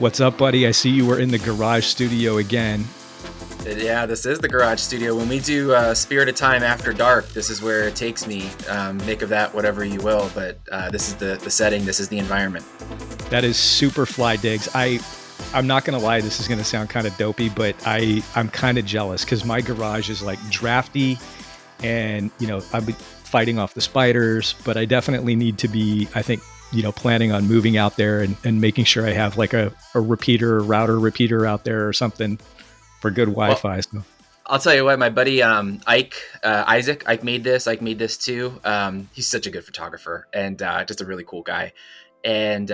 What's up, buddy? I see you were in the garage studio again. Yeah, this is the garage studio. When we do Spirit of Time After Dark, this is where it takes me. Make of that whatever you will, but this is the setting. This is the environment. That is super fly, Diggs. I'm not going to lie. This is going to sound kind of dopey, but I'm kind of jealous because my garage is like drafty and, you know, I've been fighting off the spiders, but I definitely need to be, I think, you know, planning on moving out there and making sure I have like a router repeater out there or something for good Wi-Fi. Well, so I'll tell you what, my buddy Ike made this too. He's such a good photographer and just a really cool guy. And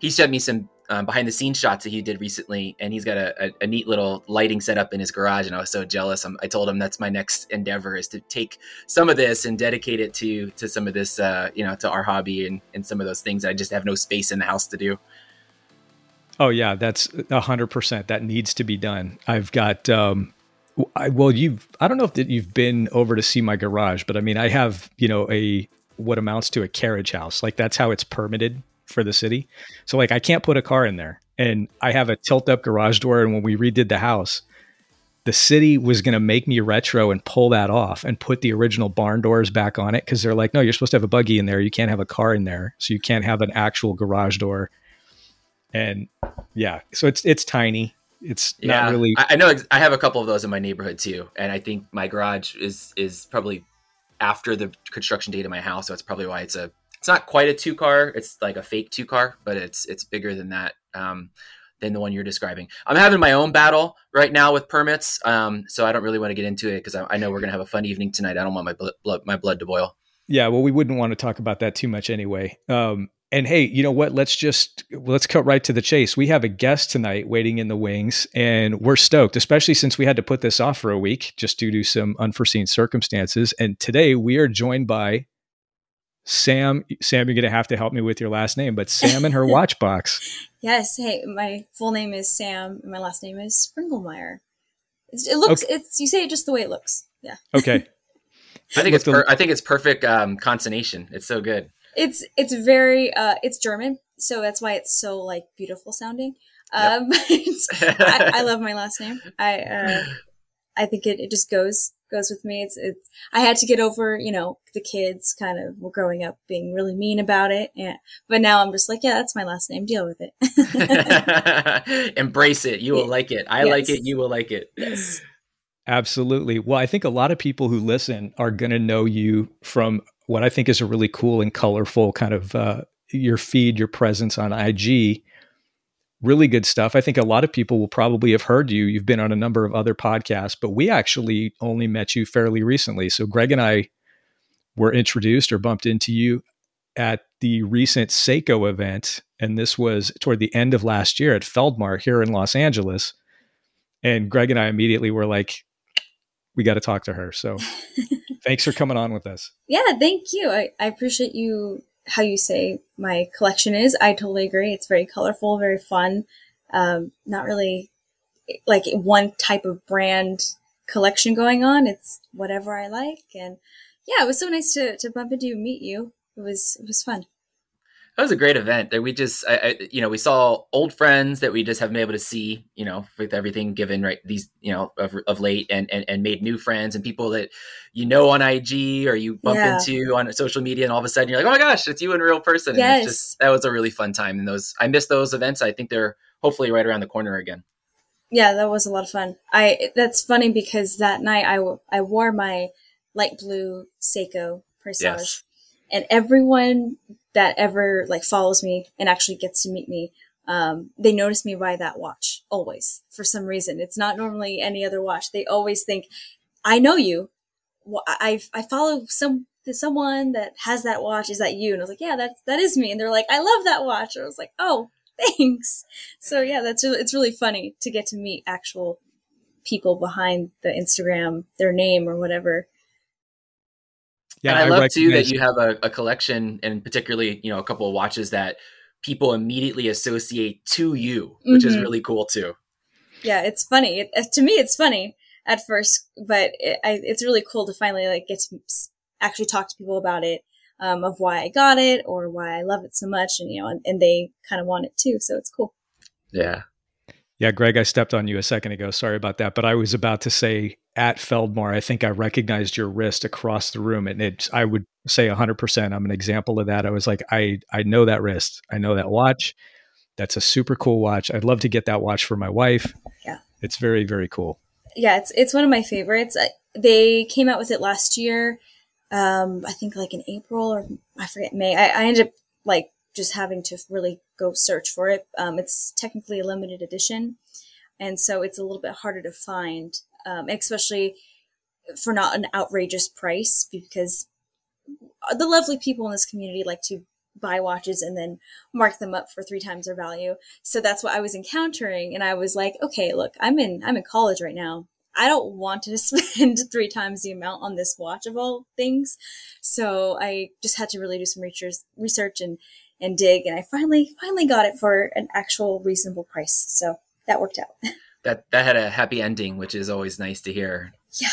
he sent me some behind the scenes shots that he did recently, and he's got a neat little lighting setup in his garage. And I was so jealous. I told him that's my next endeavor, is to take some of this and dedicate it to some of this, you know, to our hobby and some of those things that I just have no space in the house to do. Oh yeah, that's 100%. That needs to be done. I've got, I don't know if that you've been over to see my garage, but I mean, I have, you know, what amounts to a carriage house. Like that's how it's permitted for the city. So like, I can't put a car in there, and I have a tilt up garage door. And when we redid the house, the city was going to make me retro and pull that off and put the original barn doors back on it. Cause they're like, no, you're supposed to have a buggy in there. You can't have a car in there. So you can't have an actual garage door. And yeah, so it's tiny. It's not really. I know I have a couple of those in my neighborhood too, and I think my garage is probably after the construction date of my house, so that's probably why it's not quite a 2-car. It's like a fake 2-car, but it's bigger than that, than the one you're describing. I'm having my own battle right now with permits, so I don't really want to get into it because I know we're gonna have a fun evening tonight. I don't want my blood to boil. Yeah, well, we wouldn't want to talk about that too much anyway. And hey, you know what? Let's cut right to the chase. We have a guest tonight waiting in the wings, and we're stoked, especially since we had to put this off for a week just due to some unforeseen circumstances. And today we are joined by Sam. Sam, you're going to have to help me with your last name, but Sam and her watch box. Yes. Hey, my full name is Sam. And my last name is Springlemeyer. It looks, okay. You say it just the way it looks. Yeah. Okay. I think it's perfect consonation. It's so good. It's very, it's German, so that's why it's so like beautiful sounding. But I love my last name. I think it just goes with me. I had to get over, you know, the kids kind of were growing up being really mean about it. But now I'm just like, yeah, that's my last name. Deal with it. Embrace it. You will like it. I like it. You will like it. Yes. Absolutely. Well, I think a lot of people who listen are going to know you from what I think is a really cool and colorful kind of your feed, your presence on IG, really good stuff. I think a lot of people will probably have heard you. You've been on a number of other podcasts, but we actually only met you fairly recently. So Greg and I were introduced or bumped into you at the recent Seiko event. And this was toward the end of last year at Feldmar here in Los Angeles. And Greg and I immediately were like, we got to talk to her. So thanks for coming on with us. Yeah, thank you. I appreciate you, how you say my collection is. I totally agree. It's very colorful, very fun. Not really like one type of brand collection going on. It's whatever I like. And yeah, it was so nice to bump into you, meet you. It was fun. That was a great event that we just, we saw old friends that we just haven't been able to see, you know, with everything given right these, you know, of late and made new friends and people that, you know, on IG or you bump into on social media, and all of a sudden you're like, oh my gosh, it's you in real person. And yes. It's just, that was a really fun time. And I miss those events. I think they're hopefully right around the corner again. Yeah, that was a lot of fun. That's funny because that night I wore my light blue Seiko Presage. Yes. And everyone that ever like follows me and actually gets to meet me, they notice me by that watch always for some reason. It's not normally any other watch. They always think, I know you. I follow some someone that has that watch, is that you? And I was like, yeah, that is me. And they're like, I love that watch. And I was like, oh, thanks. So yeah, it's really funny to get to meet actual people behind the Instagram, their name or whatever. Yeah, and I love too that you have a collection, and particularly, you know, a couple of watches that people immediately associate to you, which is really cool too. Yeah, it's funny. To me, it's funny at first, but it's really cool to finally like get to actually talk to people about it, of why I got it or why I love it so much, and you know, and they kind of want it too, so it's cool. Yeah. Yeah, Greg, I stepped on you a second ago. Sorry about that. But I was about to say at Feldmar, I think I recognized your wrist across the room. And I would say 100%. I'm an example of that. I was like, I know that wrist. I know that watch. That's a super cool watch. I'd love to get that watch for my wife. Yeah. It's very, very cool. Yeah, it's one of my favorites. They came out with it last year. I think like in April or I forget, May. I ended up like just having to really go search for it. It's technically a limited edition, and so it's a little bit harder to find, especially for not an outrageous price, because the lovely people in this community like to buy watches and then mark them up for 3 times their value. So that's what I was encountering, and I was like, okay, look, I'm in college right now. I don't want to spend 3 times the amount on this watch of all things. So I just had to really do some research and dig, and I finally got it for an actual reasonable price. So that worked out. That had a happy ending, which is always nice to hear. Yeah.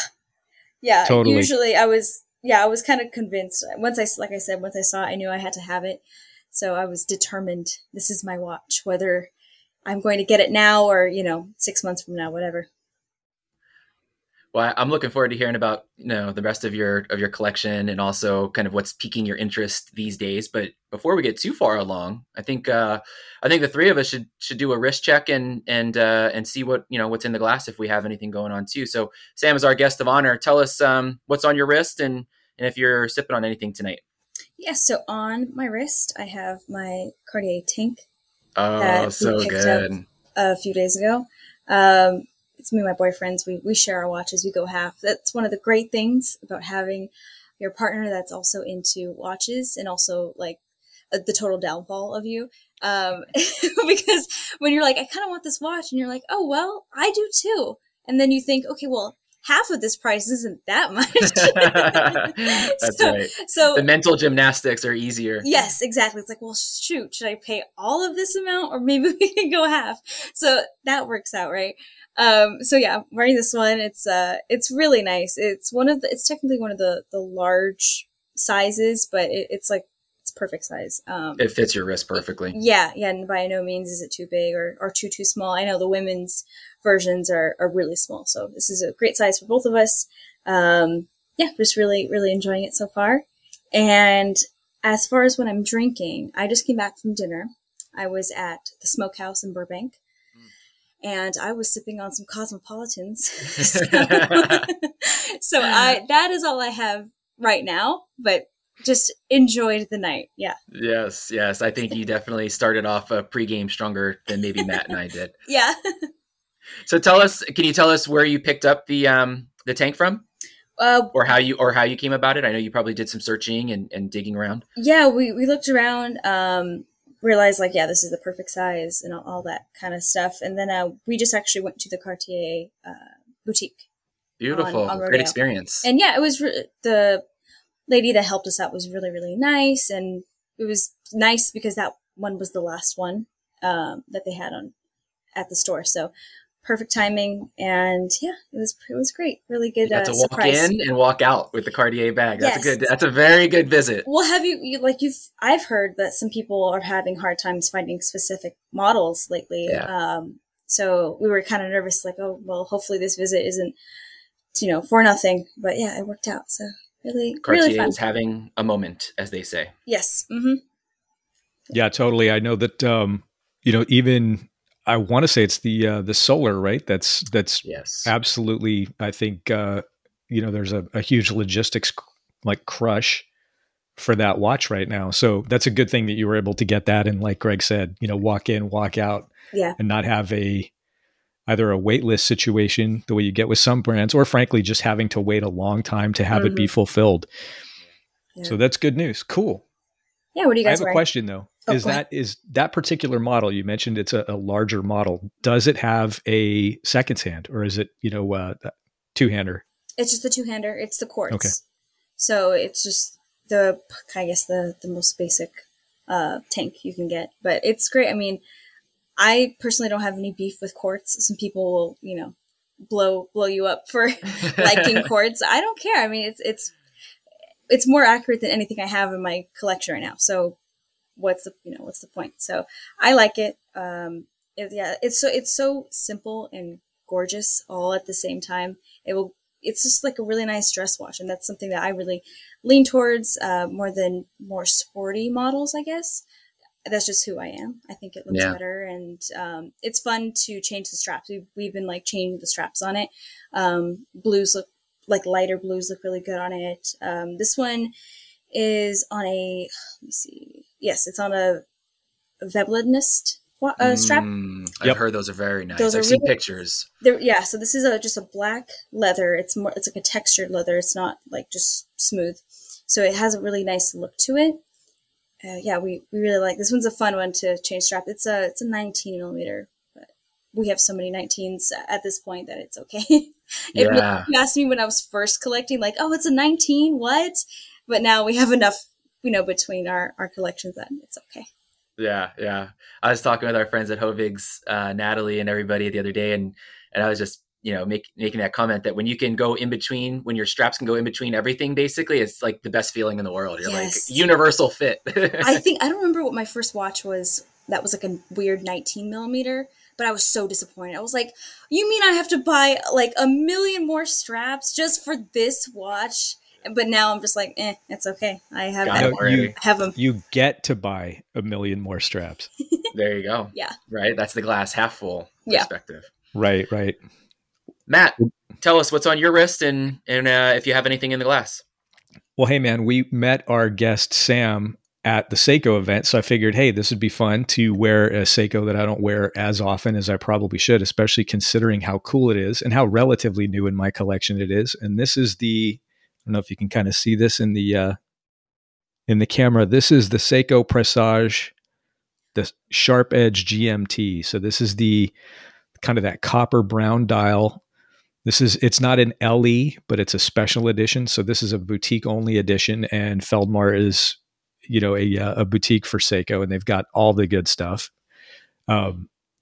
Yeah. Totally. Usually I was kind of convinced once I saw it, I knew I had to have it. So I was determined, this is my watch, whether I'm going to get it now or, you know, 6 months from now, whatever. Well, I'm looking forward to hearing about, you know, the rest of your collection and also kind of what's piquing your interest these days. But before we get too far along, I think the three of us should do a wrist check and see what, you know, what's in the glass if we have anything going on too. So Sam is our guest of honor. Tell us what's on your wrist and if you're sipping on anything tonight. Yes. Yeah, so on my wrist, I have my Cartier Tank. Oh, that so we picked good. Up a few days ago. It's me and my boyfriends. We share our watches. We go half. That's one of the great things about having your partner that's also into watches and also like the total downfall of you. Because when you're like, I kind of want this watch, and you're like, oh, well, I do too. And then you think, okay, well, half of this price isn't that much. That's right. So the mental gymnastics are easier. Yes, exactly. It's like, well, shoot, should I pay all of this amount, or maybe we can go half? So that works out, right? So yeah, I'm wearing this one. It's really nice. It's technically one of the large sizes, but it's like, it's perfect size. It fits your wrist perfectly. Yeah. Yeah. And by no means is it too big or too small. I know the women's versions are really small. So this is a great size for both of us. Yeah, just really, really enjoying it so far. And as far as when I'm drinking, I just came back from dinner. I was at the Smokehouse in Burbank. And I was sipping on some Cosmopolitans. That is all I have right now, but just enjoyed the night. Yeah. Yes. Yes. I think you definitely started off a pregame stronger than maybe Matt and I did. Yeah. So can you tell us where you picked up the Tank from? Or how you came about it? I know you probably did some searching and digging around. Yeah. We looked around, realized like, yeah, this is the perfect size and all that kind of stuff. And then we just actually went to the Cartier boutique. Beautiful. On Rodeo. Great experience. And yeah, it was the lady that helped us out was really, really nice. And it was nice because that one was the last one that they had on at the store. So perfect timing. And yeah, it was great. Really good. You got to walk surprise. In and walk out with the Cartier bag. That's yes. That's a very good visit. Well, have I've heard that some people are having hard times finding specific models lately. Yeah. So we were kind of nervous, like, oh, well, hopefully this visit isn't, you know, for nothing, but yeah, it worked out. So really, Cartier really fun. Is having a moment, as they say. Yes. Mm-hmm. Yeah, totally. I know that, you know, even, I want to say it's the Solar, right? That's yes. Absolutely. I think, you know, there's a huge logistics like crush for that watch right now. So that's a good thing that you were able to get that. And like Greg said, you know, walk in, walk out and not have either a wait list situation the way you get with some brands, or frankly, just having to wait a long time to have it be fulfilled. Yeah. So that's good news. Cool. Yeah. What do you guys I have wearing? A question though. Oh, is that particular model you mentioned? It's a larger model. Does it have a seconds hand, or is it two hander? It's just the two hander. It's the quartz. Okay. So it's just the most basic tank you can get, but it's great. I mean, I personally don't have any beef with quartz. Some people will, blow you up for liking quartz. I don't care. I mean, it's more accurate than anything I have in my collection right now. So what's the point? So I like it. It's so simple and gorgeous all at the same time. It's just like a really nice dress watch. And that's something that I really lean towards, more than more sporty models, I guess. That's just who I am. I think it looks better, and it's fun to change the straps. We've been changing the straps on it. Lighter blues look really good on it. This one is on a, let me see. Yes, it's on a Veblenist strap. I've heard those are very nice. Those I've seen really, pictures. Yeah, so this is just a black leather. It's like a textured leather. It's not just smooth. So it has a really nice look to it. We really like this one's a fun one to change strap. It's a 19 millimeter, but we have so many 19s at this point that it's okay. You asked me when I was first collecting, it's a 19, what? But now we have enough, between our collections that it's okay. Yeah, yeah. I was talking with our friends at Hovig's, Natalie and everybody the other day, and I was just making that comment that when you can go in between, when your straps can go in between everything, basically, it's like the best feeling in the world. You're like universal fit. I don't remember what my first watch was. That was a weird 19 millimeter, but I was so disappointed. I was like, you mean I have to buy a million more straps just for this watch? But now I'm just it's okay. I have them. You get to buy a million more straps. There you go. Yeah. Right. That's the glass half full perspective. Right. Right. Matt, tell us what's on your wrist and if you have anything in the glass. Well, hey, man, we met our guest, Sam, at the Seiko event. So I figured, hey, this would be fun to wear a Seiko that I don't wear as often as I probably should, especially considering how cool it is and how relatively new in my collection it is. And this is I don't know if you can kind of see this in the camera. This is the Seiko Presage, the Sharp Edge GMT. So this is the kind of that copper brown dial. It's not an LE, but it's a special edition. So this is a boutique only edition, and Feldmar is, a boutique for Seiko, and they've got all the good stuff.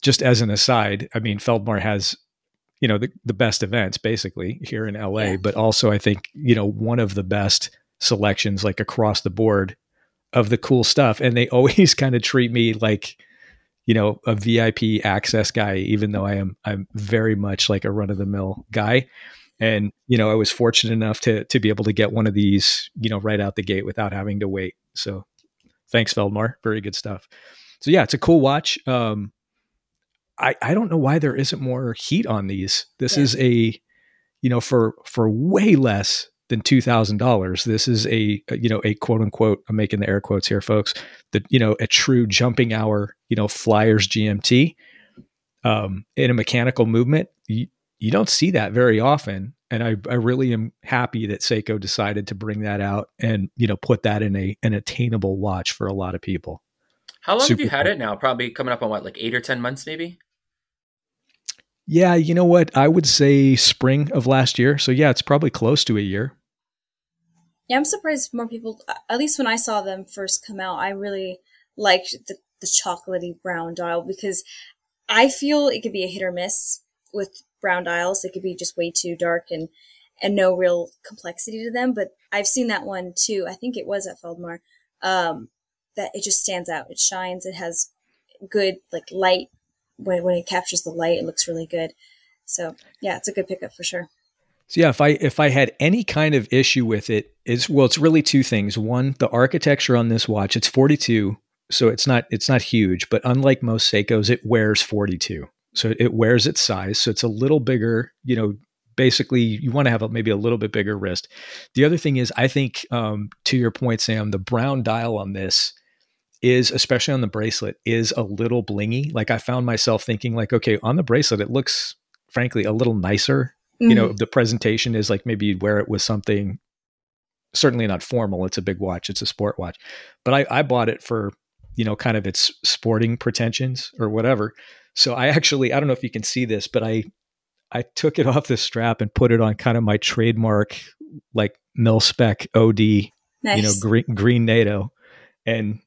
Just as an aside, I mean, Feldmar has, the best events basically here in LA, but also I think, one of the best selections across the board of the cool stuff. And they always kind of treat me like, a VIP access guy, even though I'm very much a run of the mill guy. And, I was fortunate enough to be able to get one of these, right out the gate without having to wait. So thanks, Feldmar. Very good stuff. So yeah, it's a cool watch. I don't know why there isn't more heat on these. This is a, for way less than $2,000. This is a quote unquote, I'm making the air quotes here, folks, that, a true jumping hour, flyers GMT, in a mechanical movement. You don't see that very often. And I really am happy that Seiko decided to bring that out and, put that in an attainable watch for a lot of people. How long have you had it now? Probably coming up on 8 or 10 months, maybe? Yeah, you know what? I would say spring of last year. So yeah, it's probably close to a year. Yeah, I'm surprised more people, at least when I saw them first come out, I really liked the chocolatey brown dial, because I feel it could be a hit or miss with brown dials. They could be just way too dark and no real complexity to them. But I've seen that one too. I think it was at Feldmar, that it just stands out. It shines. It has good light. When it captures the light, it looks really good. So yeah, it's a good pickup for sure. So yeah, if I had any kind of issue with it, it's really two things. One, the architecture on this watch, it's 42. So it's not huge, but unlike most Seikos, it wears 42. So it wears its size. So it's a little bigger, basically you want to have maybe a little bit bigger wrist. The other thing is, I think, to your point, Sam, the brown dial on this is, especially on the bracelet, is a little blingy. I found myself thinking okay, on the bracelet, it looks frankly a little nicer. Mm-hmm. The presentation is maybe you'd wear it with something certainly not formal. It's a big watch. It's a sport watch. But I bought it for, you know, kind of its sporting pretensions or whatever. So I actually, I don't know if you can see this, but I took it off the strap and put it on kind of my trademark, like mil-spec OD, nice. You know, green NATO. And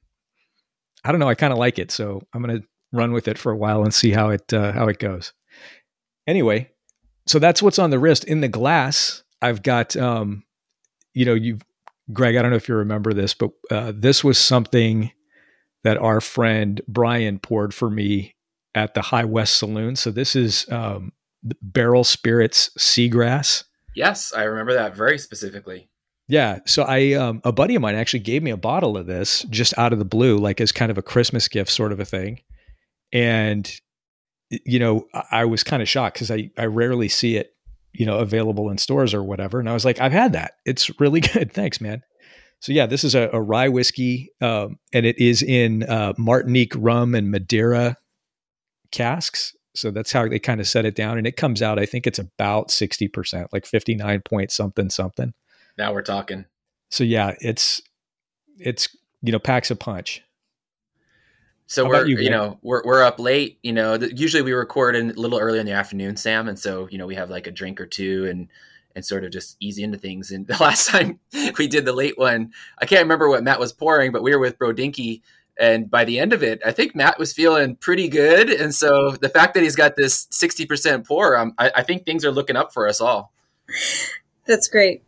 I don't know, I kind of like it. So I'm going to run with it for a while and see how it goes. Anyway, so that's what's on the wrist. In the glass, I've got, you know, Greg, I don't know if you remember this, but this was something that our friend Brian poured for me at the High West Saloon. So this is Barrel Spirits Seagrass. Yes, I remember that very specifically. Yeah. So a buddy of mine actually gave me a bottle of this just out of the blue, like as kind of a Christmas gift sort of a thing. And, you know, I was kind of shocked because I rarely see it, you know, available in stores or whatever. And I was like, I've had that. It's really good. Thanks, man. So yeah, this is a rye whiskey, and it is in Martinique rum and Madeira casks. So that's how they kind of set it down. And it comes out, I think it's about 60%, like 59 point something, something. Now we're talking. So yeah, it's, you know, packs a punch. So how we're, you know, we're up late, you know, usually we record a little early in the afternoon, Sam. And so, you know, we have like a drink or two and sort of just easy into things. And the last time we did the late one, I can't remember what Matt was pouring, but we were with Bro Dinky. And by the end of it, I think Matt was feeling pretty good. And so the fact that he's got this 60% pour, I think things are looking up for us all. That's great.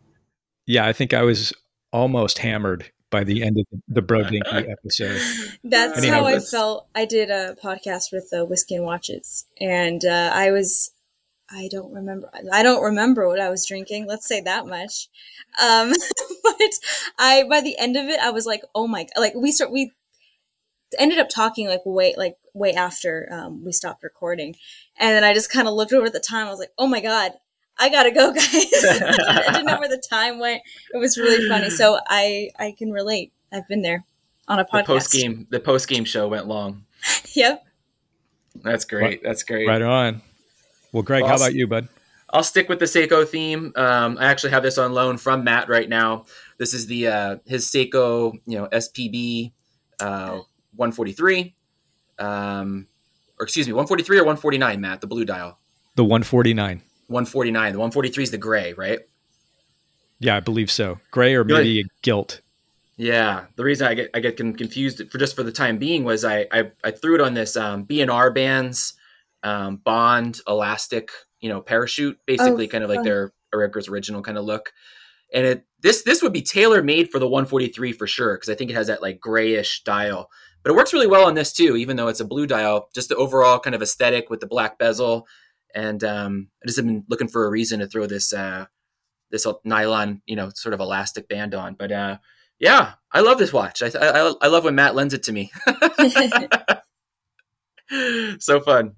Yeah, I think I was almost hammered by the end of the Bro Dinky episode. That's how I felt. I did a podcast with the Whiskey and Watches, and I don't remember what I was drinking. Let's say that much. But by the end of it, I was like, oh my, like we ended up talking way after we stopped recording. And then I just kind of looked over at the time. I was like, oh my God, I gotta go, guys. I didn't know where the time went. It was really funny. So I can relate. I've been there on a podcast. The post-game show went long. Yep. That's great. That's great. Right on. Well, Greg, how about you, bud? I'll stick with the Seiko theme. I actually have this on loan from Matt right now. This is the his Seiko, you know, SPB 143, 143 or 149, Matt, the blue dial. The 149. 149. The 143 is the gray, right? Yeah, I believe so. Gray or maybe gilt. Yeah. The reason I get confused for the time being was I threw it on this B and R bands, bond elastic, you know, parachute, basically kind of like their Erika's original kind of look. And this would be tailor made for the 143 for sure, because I think it has that like grayish dial. But it works really well on this too, even though it's a blue dial, just the overall kind of aesthetic with the black bezel. And I just have been looking for a reason to throw this this nylon, you know, sort of elastic band on. But yeah, I love this watch. I love when Matt lends it to me. So fun.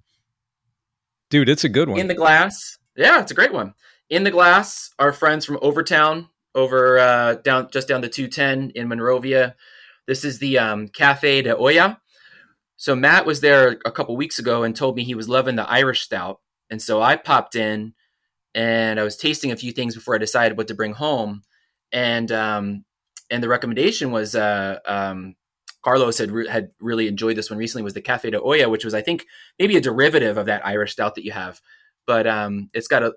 Dude, it's a good one. In the glass. Yeah, it's a great one. In the glass, our friends from Overtown over down the 210 in Monrovia. This is the Café de Olla. So Matt was there a couple weeks ago and told me he was loving the Irish stout. And so I popped in and I was tasting a few things before I decided what to bring home. And the recommendation was Carlos had really enjoyed this one recently, was the Café de Olla, which was, I think, maybe a derivative of that Irish stout that you have. But it's got a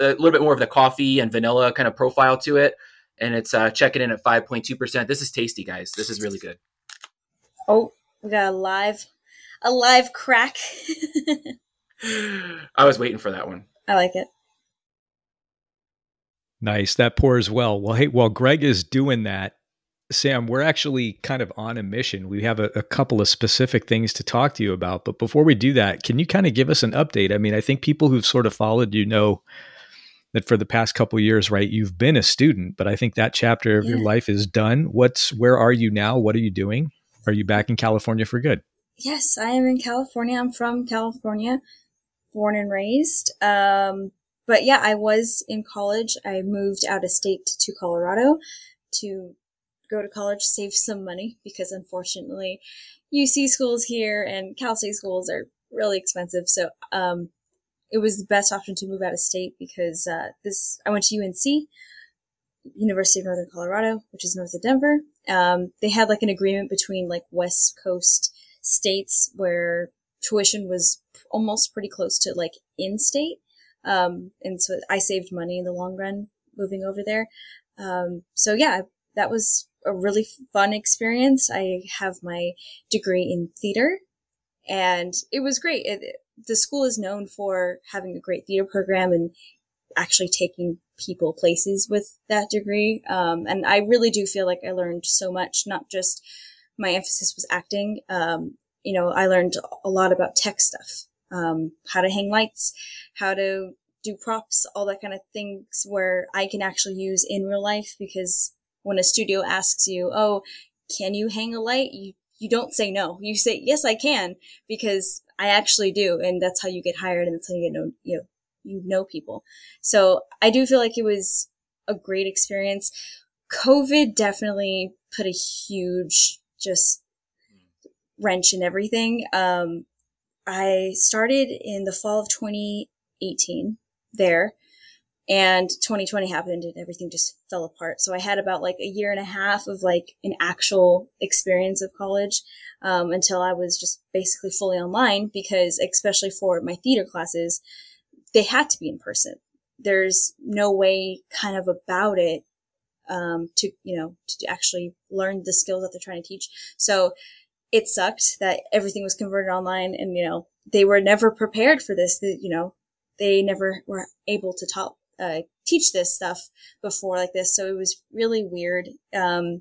little bit more of the coffee and vanilla kind of profile to it. And it's checking in at 5.2%. This is tasty, guys. This is really good. Oh, we got a live crack. I was waiting for that one. I like it. Nice. That pours well. Well, hey, while Greg is doing that, Sam, we're actually kind of on a mission. We have a couple of specific things to talk to you about. But before we do that, can you kind of give us an update? I mean, I think people who've sort of followed you know that for the past couple of years, right, you've been a student, but I think that chapter of your life is done. Where are you now? What are you doing? Are you back in California for good? Yes, I am in California. I'm from California, born and raised. But yeah, I was in college. I moved out of state to Colorado to go to college, save some money, because unfortunately UC schools here and Cal State schools are really expensive. So, it was the best option to move out of state because I went to UNC, University of Northern Colorado, which is north of Denver. They had like an agreement between like West Coast states where tuition was almost pretty close to like in-state. And so I saved money in the long run moving over there. So yeah, that was a really fun experience. I have my degree in theater and it was great. The school is known for having a great theater program and actually taking people places with that degree. And I really do feel like I learned so much, not just my emphasis was acting. You know, I learned a lot about tech stuff, how to hang lights, how to do props, all that kind of things where I can actually use in real life. Because when a studio asks you, oh, can you hang a light? You don't say no. You say, yes, I can, because I actually do. And that's how you get hired. And that's how you get known, you know people. So I do feel like it was a great experience. COVID definitely put a huge just wrench in everything. I started in the fall of 2018 there, and 2020 happened and everything just fell apart. So I had about like a year and a half of like an actual experience of college, until I was just basically fully online, because especially for my theater classes, they had to be in person. There's no way kind of about it, to actually learn the skills that they're trying to teach. So it sucked that everything was converted online, and, they were never prepared for this. They never were able to teach this stuff before like this. So it was really weird. I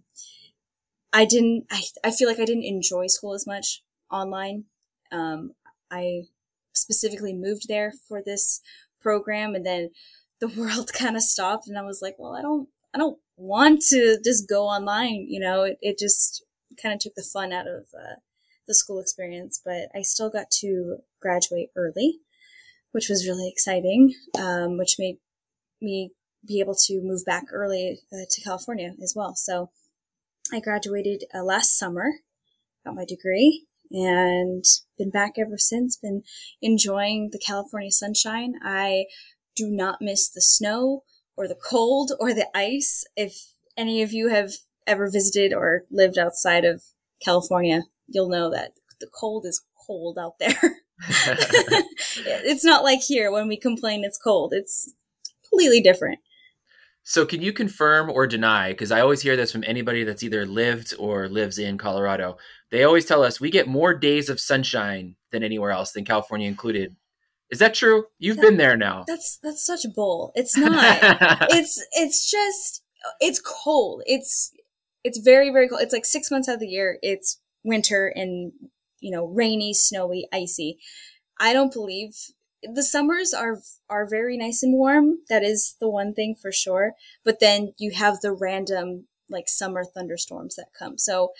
feel like I didn't enjoy school as much online. I specifically moved there for this program, and then the world kind of stopped, and I was like, well, I don't want to just go online. It just kind of took the fun out of the school experience. But I still got to graduate early, which was really exciting, which made me be able to move back early to California as well. So I graduated last summer, got my degree, and been back ever since, been enjoying the California sunshine. I do not miss the snow or the cold or the ice. If any of you have ever visited or lived outside of California, you'll know that the cold is cold out there. It's not like here when we complain it's cold. It's completely different. So can you confirm or deny, because I always hear this from anybody that's either lived or lives in Colorado. They always tell us we get more days of sunshine than anywhere else, than California included. Is that true? You've been there now. That's such bull. It's not. It's cold. It's very, very cold. It's like 6 months out of the year. It's winter and, rainy, snowy, icy. I don't believe the summers are very nice and warm. That is the one thing for sure. But then you have the random like summer thunderstorms that come. So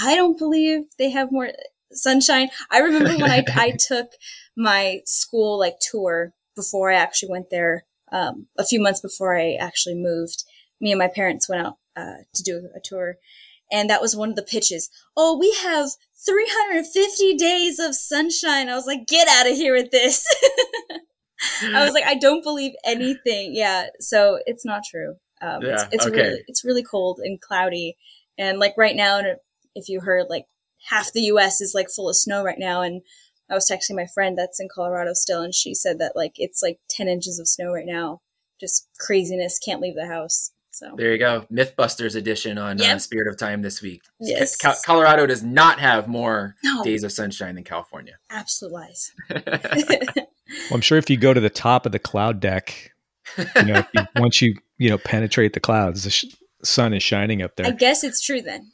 I don't believe they have more sunshine. I remember when I took my school like tour before I actually went there, a few months before I actually moved, me and my parents went out to do a tour. And that was one of the pitches. Oh, we have 350 days of sunshine. I was like, get out of here with this. I was like, I don't believe anything. Yeah. So it's not true. It's really cold and cloudy. And like right now, if you heard, like half the US is like full of snow right now. And I was texting my friend that's in Colorado still, and she said that like, it's like 10 inches of snow right now. Just craziness. Can't leave the house. So there you go. Mythbusters edition on Spirit of Time this week. Yes. Colorado does not have more days of sunshine than California. Absolute lies. Well, I'm sure if you go to the top of the cloud deck, once you penetrate the clouds, the sun is shining up there. I guess it's true then.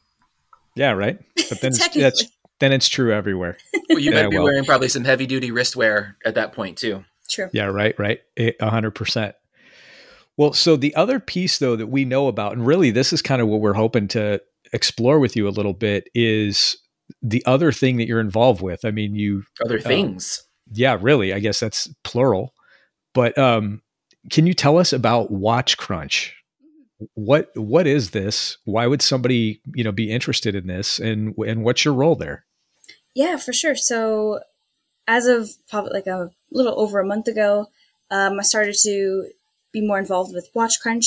Yeah, right. But then it's true everywhere. Well, you might be wearing probably some heavy duty wristwear at that point too. True. Yeah, right. 100%. Well, so the other piece, though, that we know about, and really this is kind of what we're hoping to explore with you a little bit, is the other thing that you're involved with. I mean, other things. Yeah, really. I guess that's plural. But can you tell us about WatchCrunch? What is this? Why would somebody be interested in this? And what's your role there? Yeah, for sure. So as of probably like a little over a month ago, I started to be more involved with WatchCrunch.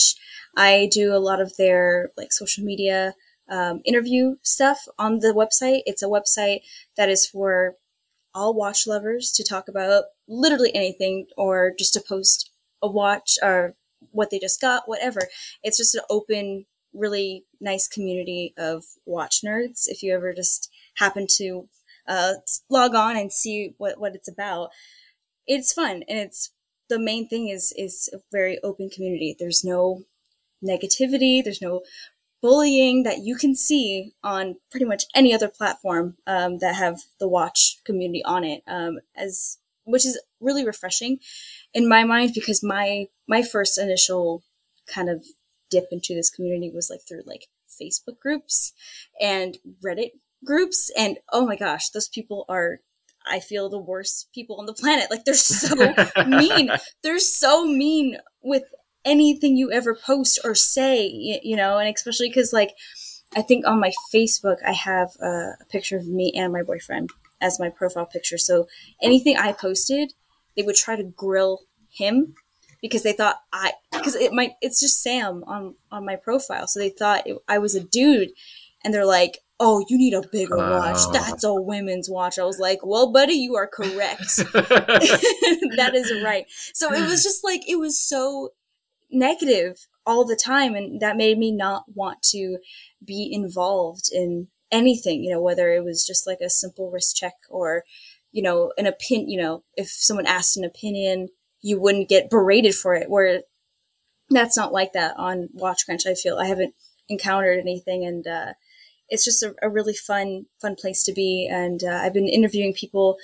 I do a lot of their like social media interview stuff on the website. It's a website that is for all watch lovers to talk about literally anything, or just to post a watch or what they just got, whatever. It's just an open, really nice community of watch nerds. If you ever just happen to log on and see what it's about, it's fun. And it's the main thing is a very open community. There's no negativity. There's no bullying that you can see on pretty much any other platform that have the watch community on it, which is really refreshing in my mind, because my first initial kind of dip into this community was like through like Facebook groups and Reddit groups, and oh my gosh, those people are, I feel, the worst people on the planet. Like, they're so mean. They're so mean with anything you ever post or say, you know, and especially because, like, I think on my Facebook, I have a picture of me and my boyfriend as my profile picture. So anything I posted, they would try to grill him because they thought it's just Sam on my profile. So they thought I was a dude, and they're like, oh, you need a bigger watch. That's a women's watch. I was like, well, buddy, you are correct. That is right. So it was just like, it was so negative all the time, and that made me not want to be involved in anything, you know, whether it was just like a simple wrist check or, you know, an opinion, you know, if someone asked an opinion, you wouldn't get berated for it, where that's not like that on WatchCrunch. I feel I haven't encountered anything, and it's just a really fun place to be. And I've been interviewing people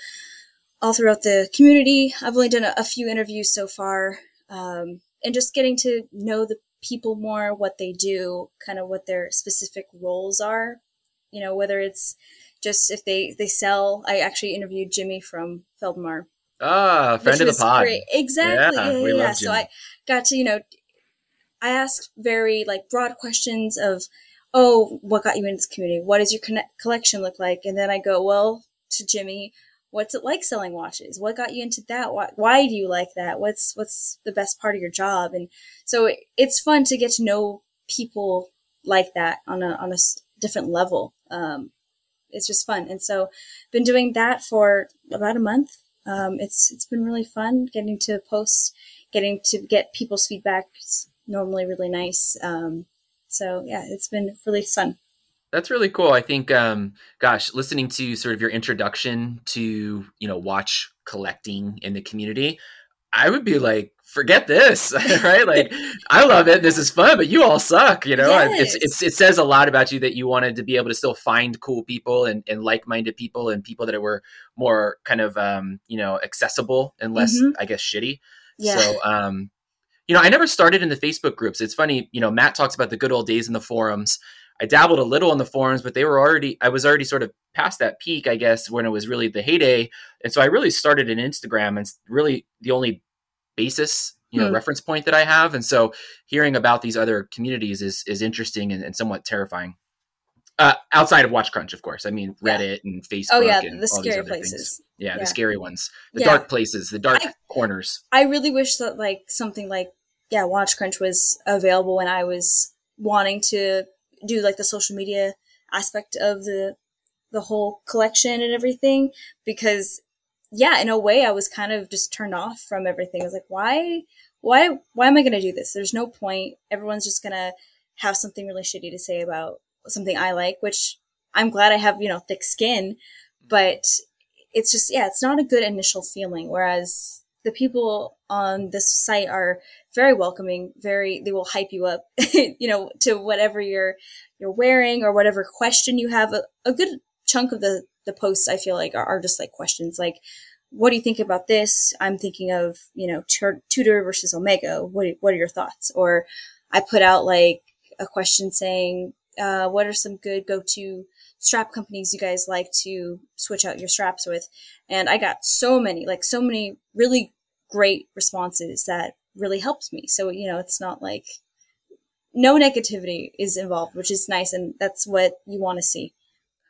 all throughout the community. I've only done a few interviews so far, and just getting to know the people more, what they do, kind of what their specific roles are, you know, whether it's just if they sell. I actually interviewed Jimmy from Feldmar. Ah, friend of the pod. Great. Exactly. Yeah, yeah. So I got to, you know, I asked very like broad questions of, oh, what got you into this community? What does your collection look like? And then I go, well, to Jimmy, what's it like selling watches? What got you into that? Why do you like that? What's the best part of your job? And so it's fun to get to know people like that on a different level. It's just fun. And so been doing that for about a month. It's been really fun getting to post, getting to get people's feedback. It's normally really nice. So yeah, it's been really fun. That's really cool. I think, listening to sort of your introduction to, you know, watch collecting in the community, I would be like, forget this, right? Like, I love it. This is fun, but you all suck, you know? Yes. It says a lot about you that you wanted to be able to still find cool people and like-minded people and people that were more kind of, you know, accessible and less, I guess, shitty. Yeah. So, you know, I never started in the Facebook groups. It's funny, you know, Matt talks about the good old days in the forums. I dabbled a little in the forums, but I was already sort of past that peak, I guess, when it was really the heyday. And so I really started in Instagram, and it's really the only basis, you know, reference point that I have. And so hearing about these other communities is interesting and somewhat terrifying. Outside of WatchCrunch, of course. I mean, Reddit and Facebook. Oh yeah, and the scary places. Yeah, the scary ones, the dark places, the dark corners. I really wish that like something like, WatchCrunch was available when I was wanting to do like the social media aspect of the whole collection and everything, because in a way I was kind of just turned off from everything. I was like, why am I going to do this? There's no point. Everyone's just going to have something really shitty to say about something I like, which I'm glad I have, you know, thick skin, but it's just, it's not a good initial feeling. Whereas the people on this site are very welcoming, they will hype you up, you know, to whatever you're wearing or whatever question you have. A good chunk of the posts I feel like are just like questions like, what do you think about this? I'm thinking of, you know, Tudor versus Omega. What are your thoughts? Or I put out like a question saying, what are some good go-to strap companies you guys like to switch out your straps with? And I got so many really great responses that really helped me. So, you know, it's not like no negativity is involved, which is nice. And that's what you want to see.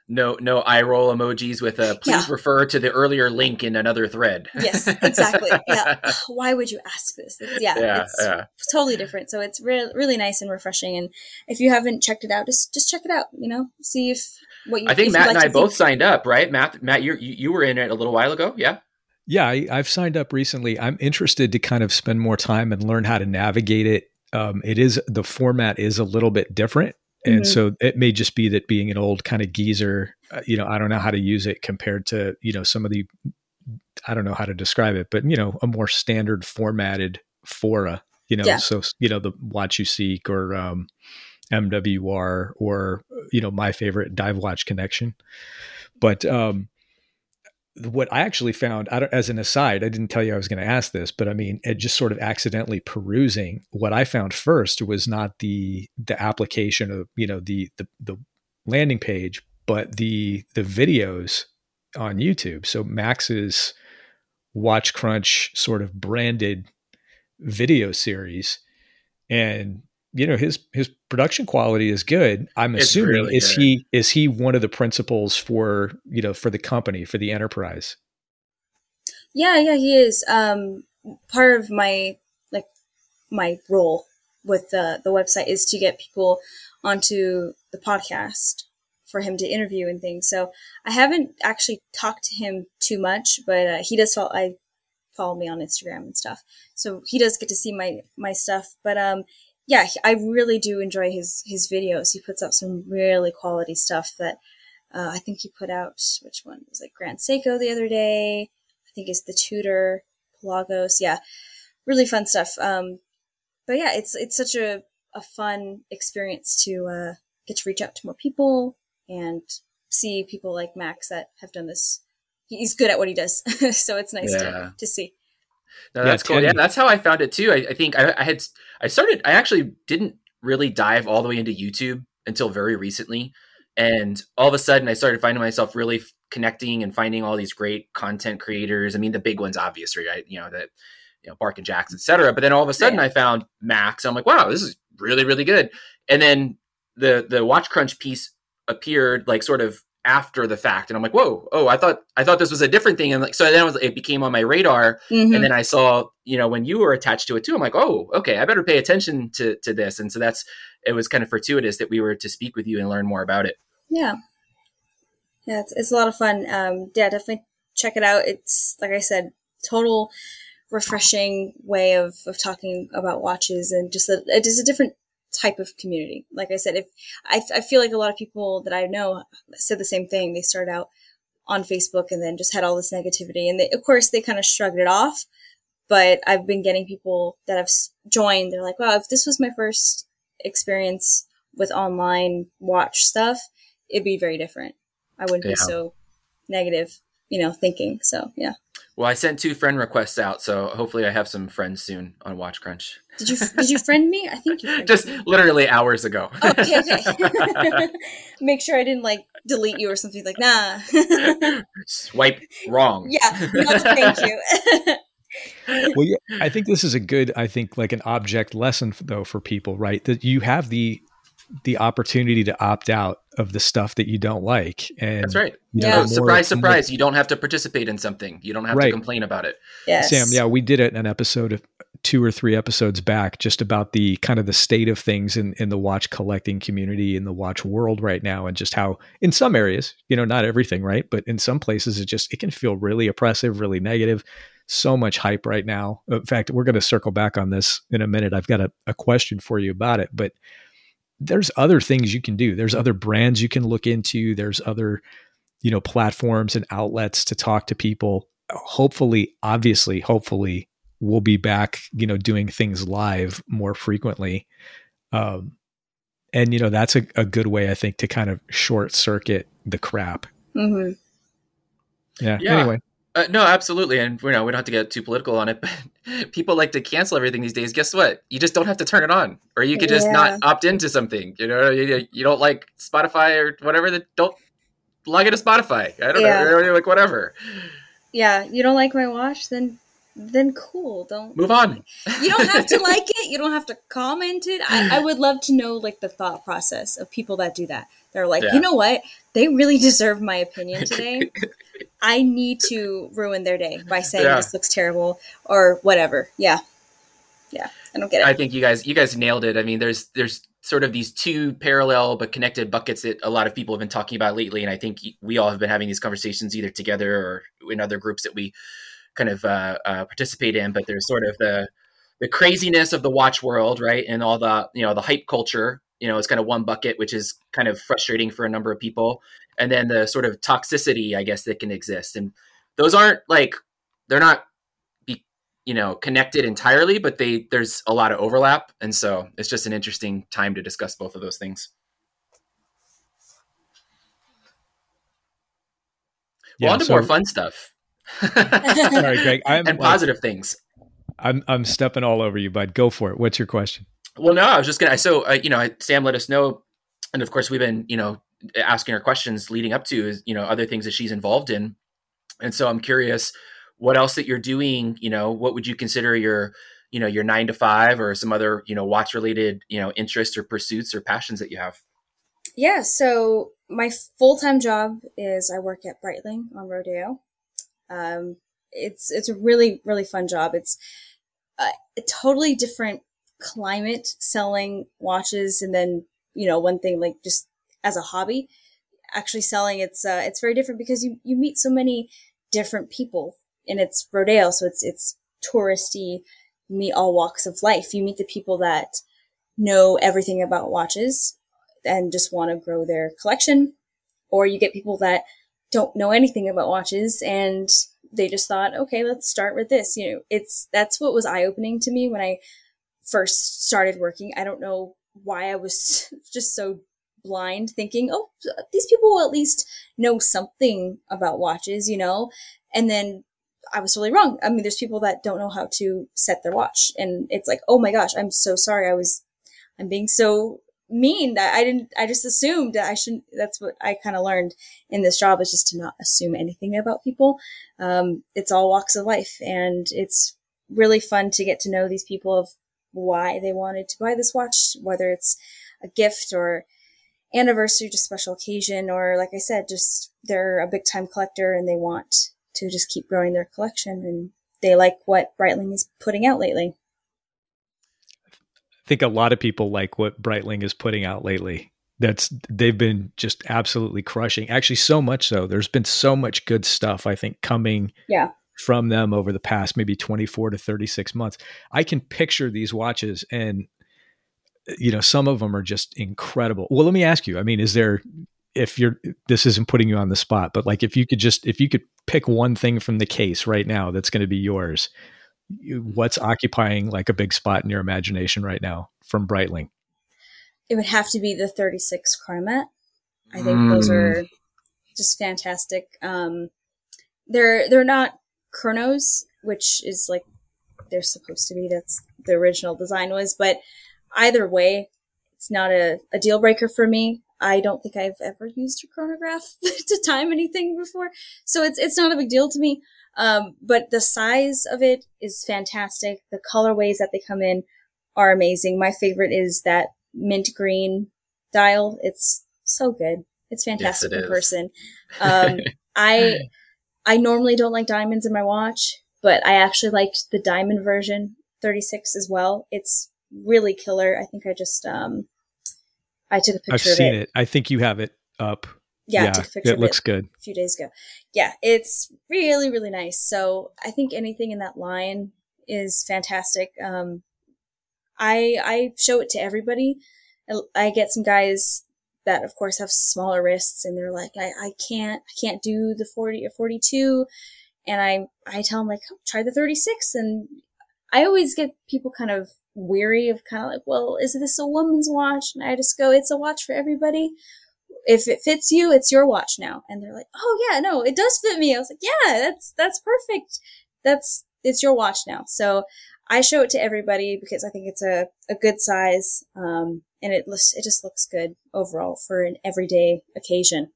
No eye roll emojis with a please refer to the earlier link in another thread. Yes, exactly. Yeah. Why would you ask this? It's totally different. So it's really nice and refreshing. And if you haven't checked it out, just check it out, you know, see if what you I think Matt and I both signed up, right? Matt, you were in it a little while ago. Yeah. Yeah. I've signed up recently. I'm interested to kind of spend more time and learn how to navigate it. The format is a little bit different. And so it may just be that being an old kind of geezer, I don't know how to use it compared to, some of the, I don't know how to describe it, but, a more standard formatted fora, so, the watch you seek or MWR or, my favorite dive watch connection. But what I actually found, as an aside, I didn't tell you I was going to ask this, but I mean, it just sort of accidentally perusing. What I found first was not the application of the landing page, but the videos on YouTube. So Max's WatchCrunch sort of branded video series, and his production quality is good. Is he one of the principals for, for the company, for the enterprise? Yeah, he is. Part of my role with the website is to get people onto the podcast for him to interview and things. So I haven't actually talked to him too much, but he does follow me on Instagram and stuff. So he does get to see my stuff, but, yeah, I really do enjoy his videos. He puts out some really quality stuff that I think he put out. Which one? It was like Grand Seiko the other day. I think it's the Tudor, Pelagos. Yeah, really fun stuff. But yeah, it's such a fun experience to get to reach out to more people and see people like Max that have done this. He's good at what he does, so it's nice to see. No, that's cool. Yeah, that's how I found it too. I think I actually didn't really dive all the way into YouTube until very recently. And all of a sudden I started finding myself really connecting and finding all these great content creators. I mean, the big ones, obviously, right? Bark and Jacks, et cetera. But then all of a sudden I found Max. I'm like, wow, this is really, really good. And then the WatchCrunch piece appeared like sort of after the fact, and I'm like, whoa, oh, I thought this was a different thing, and like so then it became on my radar, and then I saw when you were attached to it too, I'm like, oh, okay, I better pay attention to this, and so it was kind of fortuitous that we were to speak with you and learn more about it. Yeah, it's a lot of fun. Definitely check it out. It's like I said, total refreshing way of talking about watches and just a different type of community. Like I said, if I feel like a lot of people that I know said the same thing. They started out on Facebook and then just had all this negativity, and of course they kind of shrugged it off. But I've been getting people that have joined. They're like, "Wow, if this was my first experience with online watch stuff, it'd be very different. I wouldn't be so negative, thinking." So yeah. Well, I sent 2 friend requests out, so hopefully I have some friends soon on WatchCrunch. Did you friend me? I think you just me. Literally hours ago. Oh, okay. Make sure I didn't delete you or something like nah. Swipe wrong. Yeah, no, thank you. Well, yeah, I think this is I think an object lesson though for people, right? That you have the opportunity to opt out of the stuff that you don't like. And that's right. Surprise. You don't have to participate in something. You don't have to complain about it. Yes. Sam, yeah, we did it in an episode of 2 or 3 episodes back, just about the kind of the state of things in the watch collecting community, in the watch world right now, and just how in some areas, not everything, right? But in some places it can feel really oppressive, really negative. So much hype right now. In fact, we're going to circle back on this in a minute. I've got a question for you about it, but there's other things you can do. There's other brands you can look into. There's other, platforms and outlets to talk to people. Hopefully we'll be back, doing things live more frequently. And that's a good way, I think, to kind of short circuit the crap. Mm-hmm. Yeah. Anyway. No, absolutely. And, we don't have to get too political on it, but people like to cancel everything these days. Guess what? You just don't have to turn it on, or you could just not opt into something. You don't like Spotify or whatever, that don't log into Spotify. I don't know. Whatever. Yeah. You don't like my watch? Then then cool. Don't move on. You don't have to like it. You don't have to comment it. I would love to know like the thought process of people that do that. They're like, you know what? They really deserve my opinion today. I need to ruin their day by saying this looks terrible or whatever. Yeah. Yeah. I don't get it. I think you guys nailed it. I mean, there's sort of these two parallel but connected buckets that a lot of people have been talking about lately. And I think we all have been having these conversations either together or in other groups that we kind of participate in. But there's sort of the craziness of the watch world, right? And all the, the hype culture, it's kind of one bucket, which is kind of frustrating for a number of people. And then the sort of toxicity, I guess, that can exist. And those aren't they're not, connected entirely, but there's a lot of overlap. And so it's just an interesting time to discuss both of those things. Yeah, well, on to more fun stuff. Sorry, Greg. And positive things. I'm stepping all over you, bud. Go for it. What's your question? Well, no, I was just gonna. So, Sam let us know, and of course, we've been, asking her questions leading up to, other things that she's involved in, and so I'm curious, what else that you're doing? What would you consider your, your 9-to-5 or some other, watch related, interests or pursuits or passions that you have? Yeah. So my full time job is I work at Breitling on Rodeo. It's a really, really fun job. It's a totally different climate selling watches. And then, one thing like just as a hobby, actually selling, it's very different because you meet so many different people and it's Rodeo. So it's touristy, meet all walks of life. You meet the people that know everything about watches and just want to grow their collection. Or you get people that don't know anything about watches and they just thought, okay, let's start with this. That's what was eye-opening to me when I first started working. I don't know why I was just so blind thinking, oh, these people will at least know something about watches, and then I was totally wrong. I mean, there's people that don't know how to set their watch and it's like, oh my gosh, I'm so sorry. I'm being so mean that I just assumed that I shouldn't. That's what I kind of learned in this job, is just to not assume anything about people. It's all walks of life, and it's really fun to get to know these people of why they wanted to buy this watch, whether it's a gift or anniversary, just special occasion, or like I said, just they're a big time collector and they want to just keep growing their collection and they like what Breitling is putting out lately. I think a lot of people like what Breitling is putting out lately. They've been just absolutely crushing. Actually, so much so. There's been so much good stuff, I think, coming from them over the past maybe 24 to 36 months. I can picture these watches and, some of them are just incredible. Well, let me ask you, I mean, this isn't putting you on the spot, but like if you could pick one thing from the case right now that's going to be yours, what's occupying like a big spot in your imagination right now from Breitling? It would have to be the 36 Chronometre. I think those are just fantastic. They're not chronos, which is like they're supposed to be. That's the original design was, but either way, it's not a deal breaker for me. I don't think I've ever used a chronograph to time anything before, so it's not a big deal to me. But the size of it is fantastic. The colorways that they come in are amazing. My favorite is that mint green dial. It's so good. It's fantastic. Yes, it in is. Person. I normally don't like diamonds in my watch, but I actually liked the diamond version 36 as well. It's really killer. I think I just I took a picture. I've seen it. I think you have it up. Yeah, I took a picture. It looks good. A few days ago. Yeah, it's really, really nice. So I think anything in that line is fantastic. I show it to everybody. I get some guys that, of course, have smaller wrists, and they're like, I can't do the 40 or 42, and I tell them like, oh, try the 36, and I always get people kind of weary of kind of like, well, is this a woman's watch? And I just go, it's a watch for everybody. If it fits you, it's your watch now. And they're like, oh yeah, no, it does fit me. I was like, yeah, that's perfect. It's your watch now. So I show it to everybody because I think it's a good size. And it just looks good overall for an everyday occasion.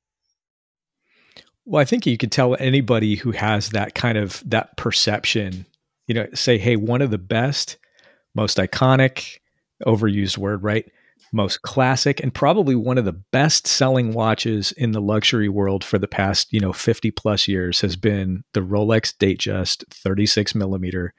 Well, I think you could tell anybody who has that kind of that perception you know, say, hey, one of the best, most iconic, overused word, right? Most classic, and probably one of the best selling watches in the luxury world for the past, 50 plus years has been the Rolex Datejust 36 millimeter.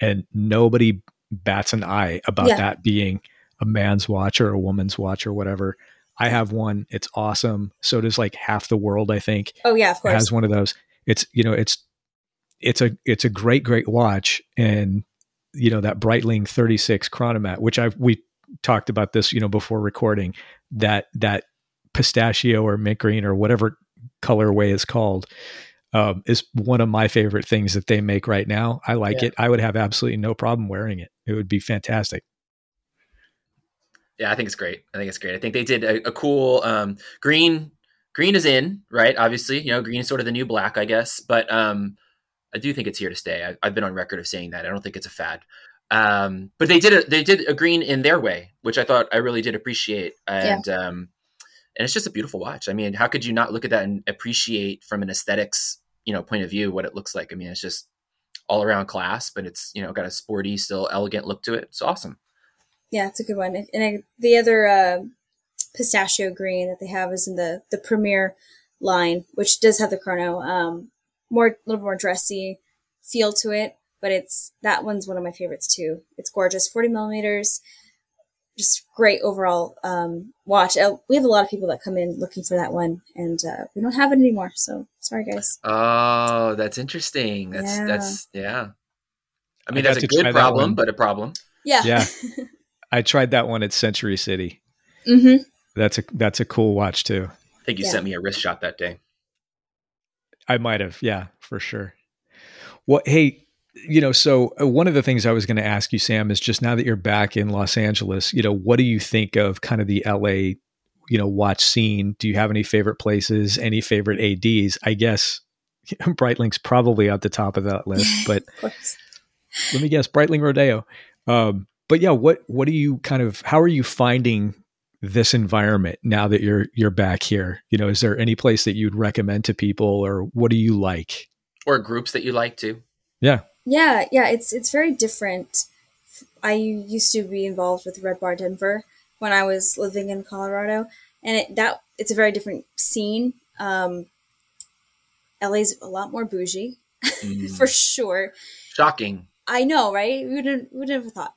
And nobody bats an eye about that being a man's watch or a woman's watch or whatever. I have one. It's awesome. So does like half the world, I think. Oh yeah, of course. Has one of those. It's, it's a great, great watch. And, that Breitling 36 Chronometre, which we talked about this, before recording, that pistachio or mint green or whatever colorway is called, is one of my favorite things that they make right now. I like it. I would have absolutely no problem wearing it. It would be fantastic. Yeah, I think it's great. I think they did a cool green is in, right? Obviously, green is sort of the new black, I guess. But I do think it's here to stay. I've been on record of saying that. I don't think it's a fad. But they did a green in their way, which I thought I really did appreciate. And, and it's just a beautiful watch. I mean, how could you not look at that and appreciate from an aesthetics, point of view, what it looks like? I mean, it's just all around class, but it's, got a sporty, still elegant look to it. It's awesome. Yeah, it's a good one. And the other, pistachio green that they have is in the Premier line, which does have the chrono, a little more dressy feel to it. But that one's one of my favorites too. It's gorgeous, 40 millimeters, just great overall watch. We have a lot of people that come in looking for that one, and we don't have it anymore. So sorry, guys. Oh, that's interesting. That's. I mean, that's a good problem, but a problem. Yeah. I tried that one at Century City. Mm-hmm. That's a cool watch too. I think you sent me a wrist shot that day. I might have, for sure. Well, hey. So one of the things I was going to ask you, Sam, is just now that you're back in Los Angeles, what do you think of kind of the LA, watch scene? Do you have any favorite places, any favorite ADs? I guess Breitling's probably at the top of that list, but let me guess, Breitling Rodeo. But yeah, what do you how are you finding this environment now that you're back here? Is there any place that you'd recommend to people, or what do you like? Or groups that you like too? Yeah. Yeah, it's very different. I used to be involved with Red Bar Denver when I was living in Colorado, and it's a very different scene. LA's a lot more bougie, for sure. Shocking. I know, right? We wouldn't have thought.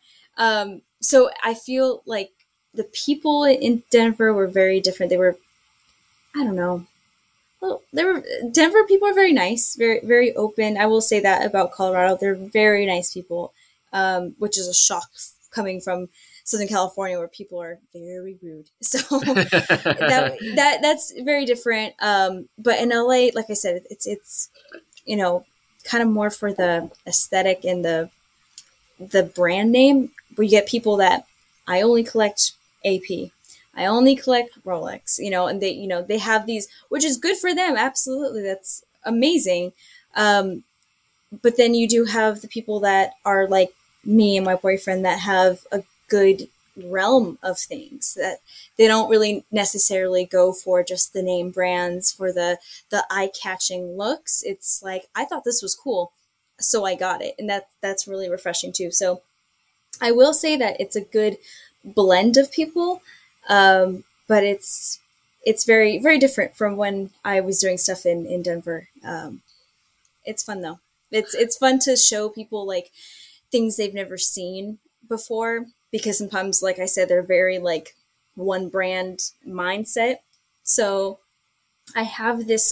So I feel like the people in Denver were very different. They were, I don't know. Well, Denver people are very nice, very, very open. I will say that about Colorado. They're very nice people, which is a shock coming from Southern California, where people are very rude. So that's very different. But in LA, like I said, it's kind of more for the aesthetic and the brand name. We get people that I only collect AP. I only collect Rolex, and they, they have these, which is good for them. Absolutely. That's amazing. But then you do have the people that are like me and my boyfriend that have a good realm of things, that they don't really necessarily go for just the name brands for the eye-catching looks. It's like, I thought this was cool, so I got it. And that's really refreshing too. So I will say that it's a good blend of people. But it's very, very different from when I was doing stuff in Denver. It's fun though. It's fun to show people like things they've never seen before, because sometimes, like I said, they're very like one brand mindset. So I have this,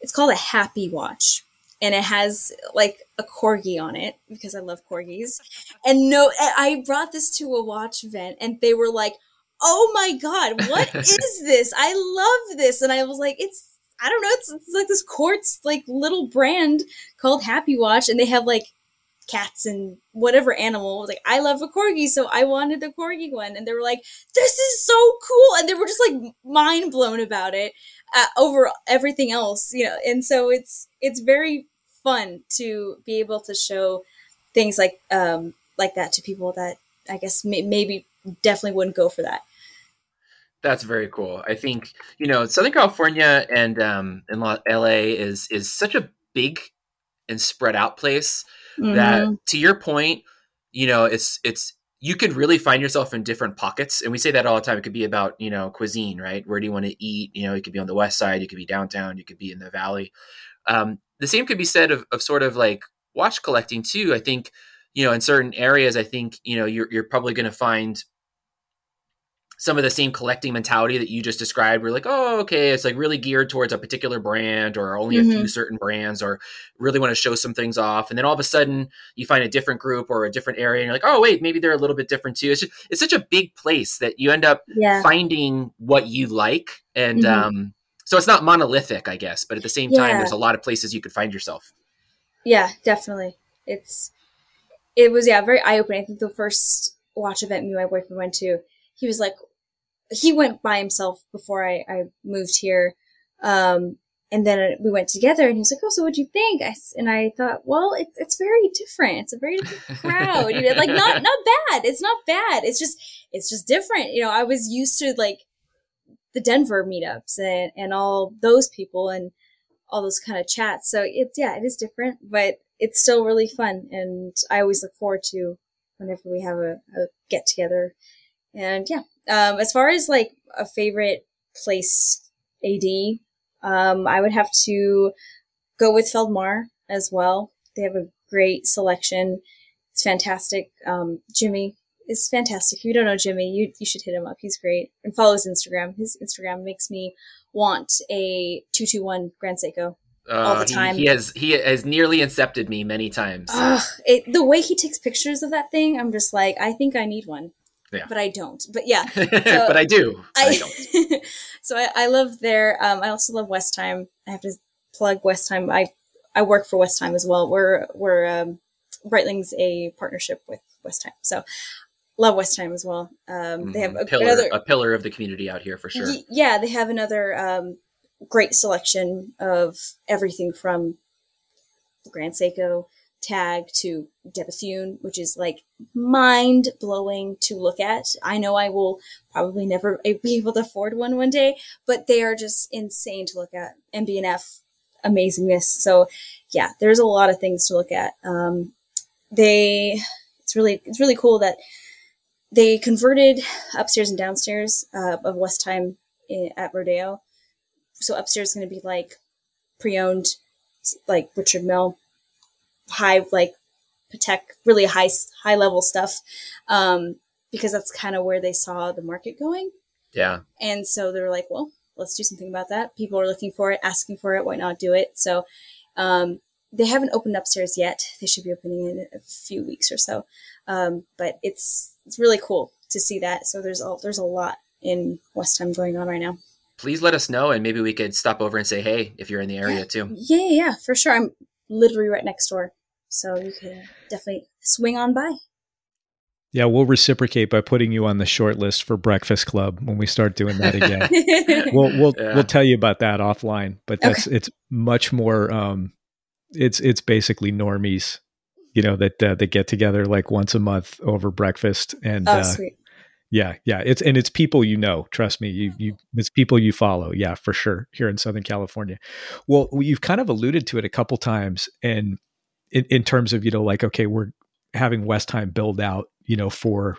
it's called a happy watch, and it has like a corgi on it because I love corgis. And I brought this to a watch event, and they were like, oh my God, what is this? I love this. And I was like, it's like this quartz, like little brand called Happy Watch. And they have like cats and whatever animal. I was like, I love a corgi, so I wanted the corgi one. And they were like, this is so cool. And they were just like mind blown about it over everything else, And so it's very fun to be able to show things like that to people that I guess maybe definitely wouldn't go for that. That's very cool. I think, Southern California and in LA is such a big and spread out place mm-hmm. that, to your point, you know, it's you can really find yourself in different pockets. And we say that all the time. It could be about, you know, cuisine, right? Where do you want to eat? You know, it could be on the west side, you could be downtown, you could be in the valley. The same could be said of sort of like watch collecting too. I think, you know, in certain areas, I think, you know, you're probably going to find some of the same collecting mentality that you just described. We're like, oh, okay, it's like really geared towards a particular brand or only a mm-hmm. few certain brands, or really want to show some things off. And then all of a sudden you find a different group or a different area and you're like, oh wait, maybe they're a little bit different too. It's just, it's such a big place that you end up finding what you like. And mm-hmm. So it's not monolithic, I guess, but at the same time, there's a lot of places you could find yourself. Yeah, definitely. It was very eye-opening. I think the first watch event me and my boyfriend went to, he was like, he went by himself before I moved here. And then we went together and he was like, oh, so what'd you think? And I thought, well, it's very different. It's a very different crowd. You know, like not bad. It's not bad. It's just different. You know, I was used to like the Denver meetups and all those people and all those kind of chats. So it is different, but it's still really fun. And I always look forward to whenever we have a get together. And as far as like a favorite place AD, I would have to go with Feldmar as well. They have a great selection. It's fantastic. Jimmy is fantastic. If you don't know Jimmy, you should hit him up. He's great. And follow his Instagram. His Instagram makes me want a 221 Grand Seiko all the time. He has nearly incepted me many times. The way he takes pictures of that thing, I'm just like, I think I need one. Yeah. But I don't. But yeah. So but I do. I don't. So I love their, I also love Westheim. I have to plug Westheim. I work for Westheim as well. We're Breitling's a partnership with Westheim. So love Westheim as well. They have a pillar of the community out here for sure. Yeah. They have another great selection of everything from the Grand Seiko Tag to Debethune, which is like mind-blowing to look at. I know I will probably never be able to afford one day, but they are just insane to look at. MB&F, amazingness. So yeah, there's a lot of things to look at. It's really cool that they converted upstairs and downstairs of Westheim at Rodeo. So upstairs is going to be like pre-owned, like Richard Mille, high, like Patek, really high level stuff, because that's kind of where they saw the market going. Yeah. And so they were like, well, let's do something about that. People are looking for it, asking for it. Why not do it? So they haven't opened upstairs yet. They should be opening in a few weeks or so. But it's really cool to see that. So there's a lot in Westheim going on right now. Please let us know, and maybe we could stop over and say hey if you're in the area too. Yeah, for sure. I'm literally right next door. So you can definitely swing on by. Yeah, we'll reciprocate by putting you on the short list for Breakfast Club when we start doing that again. We'll tell you about that offline, but it's much more. It's basically normies, you know, that they get together like once a month over breakfast, and sweet. Yeah. It's people you know. Trust me, you it's people you follow. Yeah, for sure. Here in Southern California. Well, you've kind of alluded to it a couple times, and in terms of, you know, like, okay, we're having Westheim build out, you know, for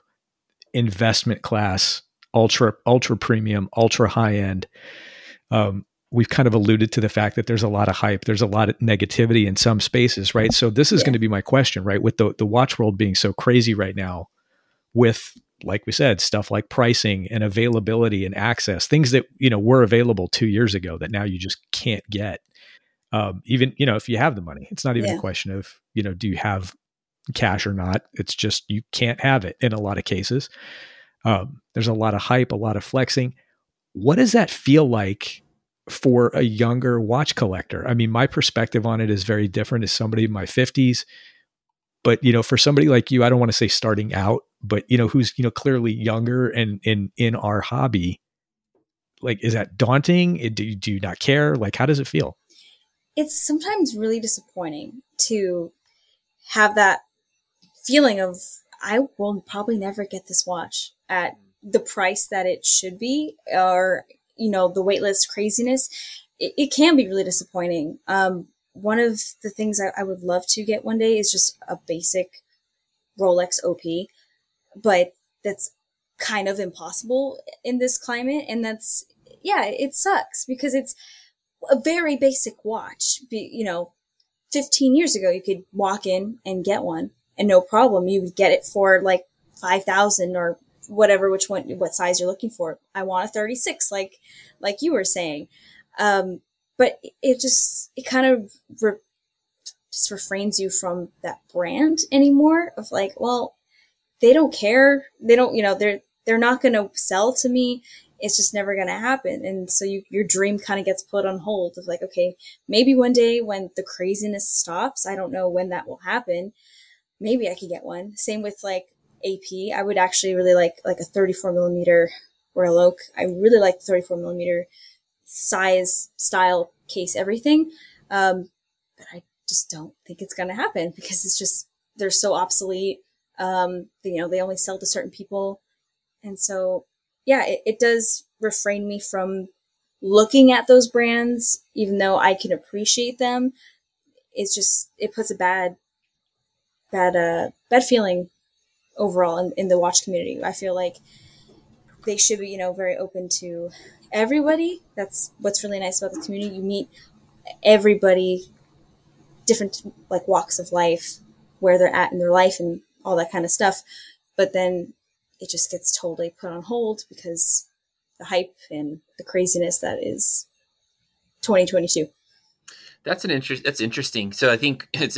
investment class, ultra premium, ultra high end. We've kind of alluded to the fact that there's a lot of hype, there's a lot of negativity in some spaces, right? So this is going to be my question, right? With the watch world being so crazy right now, with, like we said, stuff like pricing and availability and access, things that, you know, were available 2 years ago that now you just can't get. Even, you know, if you have the money, it's not even a question of, you know, do you have cash or not? It's just, you can't have it in a lot of cases. There's a lot of hype, a lot of flexing. What does that feel like for a younger watch collector? I mean, my perspective on it is very different as somebody in my 50s, but, you know, for somebody like you, I don't want to say starting out, but, you know, who's, you know, clearly younger and in our hobby, like, is that daunting? Do you not care? Like, how does it feel? It's sometimes really disappointing to have that feeling of, I will probably never get this watch at the price that it should be, or, you know, the waitlist craziness. It can be really disappointing. one of the things I would love to get one day is just a basic Rolex OP, but that's kind of impossible in this climate. And that's, yeah, it sucks because it's a very basic watch. You know, 15 years ago, you could walk in and get one and no problem. You would get it for like 5,000 or whatever, which one, what size you're looking for. I want a 36, like you were saying. But it just, it kind of just refrains you from that brand anymore of like, well, they don't care. They don't, you know, they're not going to sell to me. It's just never going to happen. And so your dream kind of gets put on hold of like, okay, maybe one day when the craziness stops, I don't know when that will happen. Maybe I could get one. Same with like AP. I would actually really like a 34 millimeter Rolex. I really like the 34 millimeter size, style, case, everything. But I just don't think it's going to happen because it's just, they're so obsolete. You know, they only sell to certain people. And so, yeah, it does refrain me from looking at those brands, even though I can appreciate them. It's just, it puts a bad feeling overall in the watch community. I feel like they should be, you know, very open to everybody. That's what's really nice about the community. You meet everybody, different like walks of life, where they're at in their life and all that kind of stuff. But then it just gets totally put on hold because the hype and the craziness that is 2022. That's interesting. So I think it's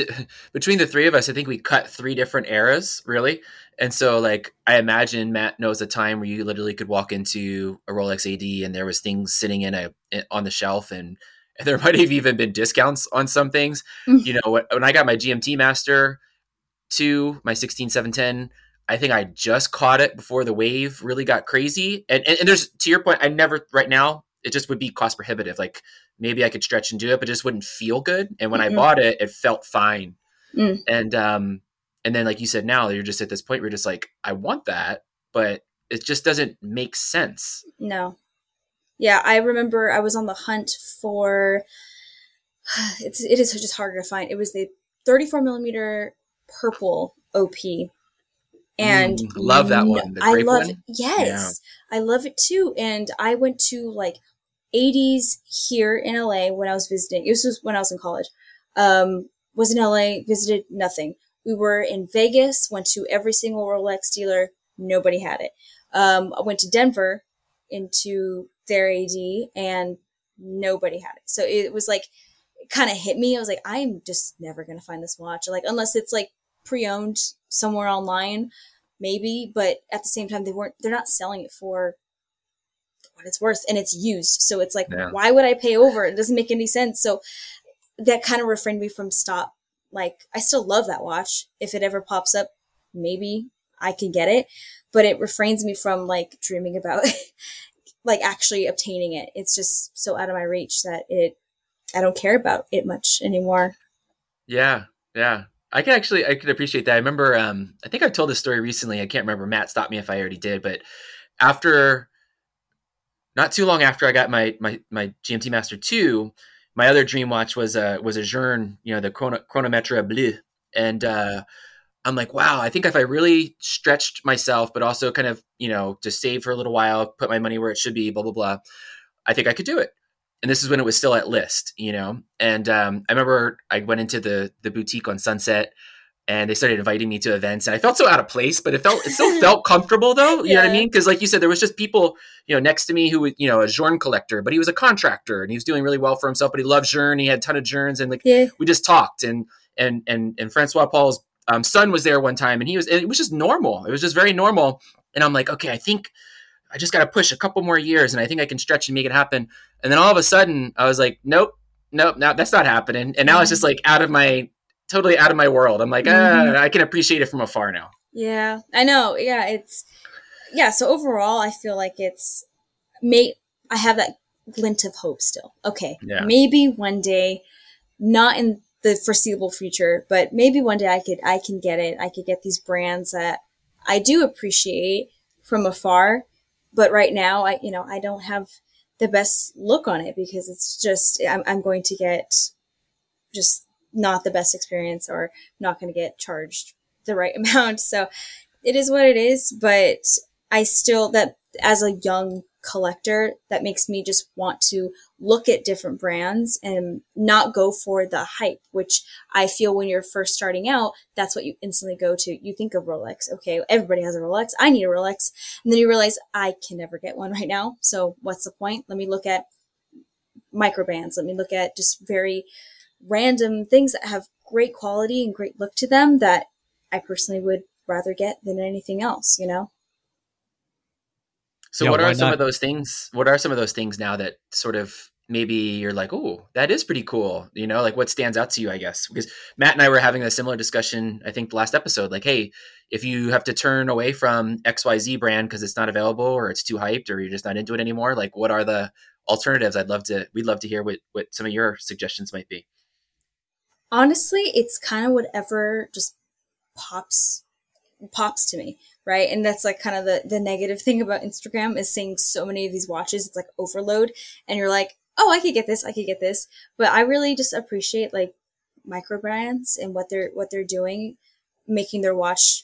between the three of us, I think we cut three different eras really. And so like, I imagine Matt knows a time where you literally could walk into a Rolex AD and there was things sitting on the shelf, and there might've even been discounts on some things. Mm-hmm. You know, when I got my GMT Master 2, my 16-710, I think I just caught it before the wave really got crazy. And there's, to your point, I never, right now, it just would be cost prohibitive. Like maybe I could stretch and do it, but it just wouldn't feel good. And when I bought it, it felt fine. Mm. And then like you said, now you're just at this point where you're just like, I want that, but it just doesn't make sense. No. Yeah. I remember I was on the hunt for, it is just harder to find. It was the 34 millimeter purple OP. And love that one. I love it. Yes. Yeah. I love it too. And I went to like 80s here in LA when I was visiting. This was when I was in college. Was in LA, visited nothing. We were in Vegas, went to every single Rolex dealer. Nobody had it. I went to Denver into their AD and nobody had it. So it was like, it kind of hit me. I was like, I'm just never going to find this watch. Like, unless it's like pre-owned somewhere online, maybe, but at the same time, they're not selling it for what it's worth, and it's used. So it's like, why would I pay over? It doesn't make any sense. So that kind of refrained me from stop. Like, I still love that watch. If it ever pops up, maybe I can get it, but it refrains me from like dreaming about like actually obtaining it. It's just so out of my reach that I don't care about it much anymore. Yeah. Yeah. I could appreciate that. I remember, I think I told this story recently. I can't remember. Matt, stop me if I already did, but not too long after I got my GMT Master 2, my other dream watch was a Journe, you know, the Chronometre Bleu. And, I'm like, wow, I think if I really stretched myself, but also kind of, you know, just save for a little while, put my money where it should be, blah, blah, blah, I think I could do it. And this is when it was still at list, you know? And I remember I went into the boutique on Sunset and they started inviting me to events. And I felt so out of place, but it still felt comfortable though. You know what I mean? Because like you said, there was just people, you know, next to me who would, you know, a Journe collector, but he was a contractor and he was doing really well for himself, but he loved Journe. He had a ton of Journes, and like, we just talked, and Francois Paul's son was there one time, and it was just normal. It was just very normal. And I'm like, okay, I think I just got to push a couple more years and I think I can stretch and make it happen. And then all of a sudden I was like, nope, no, that's not happening. And now it's just like totally out of my world. I'm like, I can appreciate it from afar now. Yeah, I know. Yeah. So overall I feel like I have that glint of hope still. Okay. Yeah. Maybe one day, not in the foreseeable future, but maybe one day I can get it. I could get these brands that I do appreciate from afar. But right now, I don't have the best look on it because it's just, I'm going to get just not the best experience, or not going to get charged the right amount. So it is what it is, but I still, that as a young collector, that makes me just want to look at different brands and not go for the hype, which I feel when you're first starting out, that's what you instantly go to. You think of Rolex. Okay, everybody has a Rolex. I need a Rolex. And then you realize I can never get one right now. So what's the point? Let me look at microbands. Let me look at just very random things that have great quality and great look to them that I personally would rather get than anything else, you know? So yeah, what are some of those things? What are some of those things now that sort of maybe you're like, oh, that is pretty cool. You know, like what stands out to you, I guess, because Matt and I were having a similar discussion, I think the last episode, like, hey, if you have to turn away from XYZ brand because it's not available or it's too hyped or you're just not into it anymore, like what are the alternatives? We'd love to hear what some of your suggestions might be. Honestly, it's kind of whatever just pops to me. Right. And that's like kind of the negative thing about Instagram is seeing so many of these watches. It's like overload and you're like, oh, I could get this. But I really just appreciate like micro brands and what they're doing, making their watch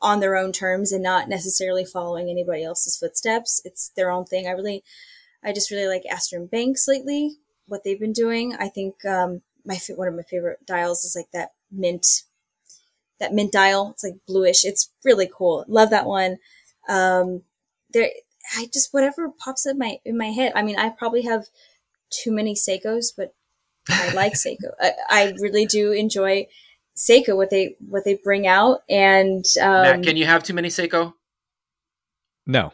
on their own terms and not necessarily following anybody else's footsteps. It's their own thing. I just really like Astron Banks lately, what they've been doing. I think one of my favorite dials is like that mint dial. It's like bluish. It's really cool. Love that one. Whatever pops up in my head. I mean, I probably have too many Seikos, but I like Seiko. I really do enjoy Seiko, what they bring out. And, Matt, can you have too many Seiko? No.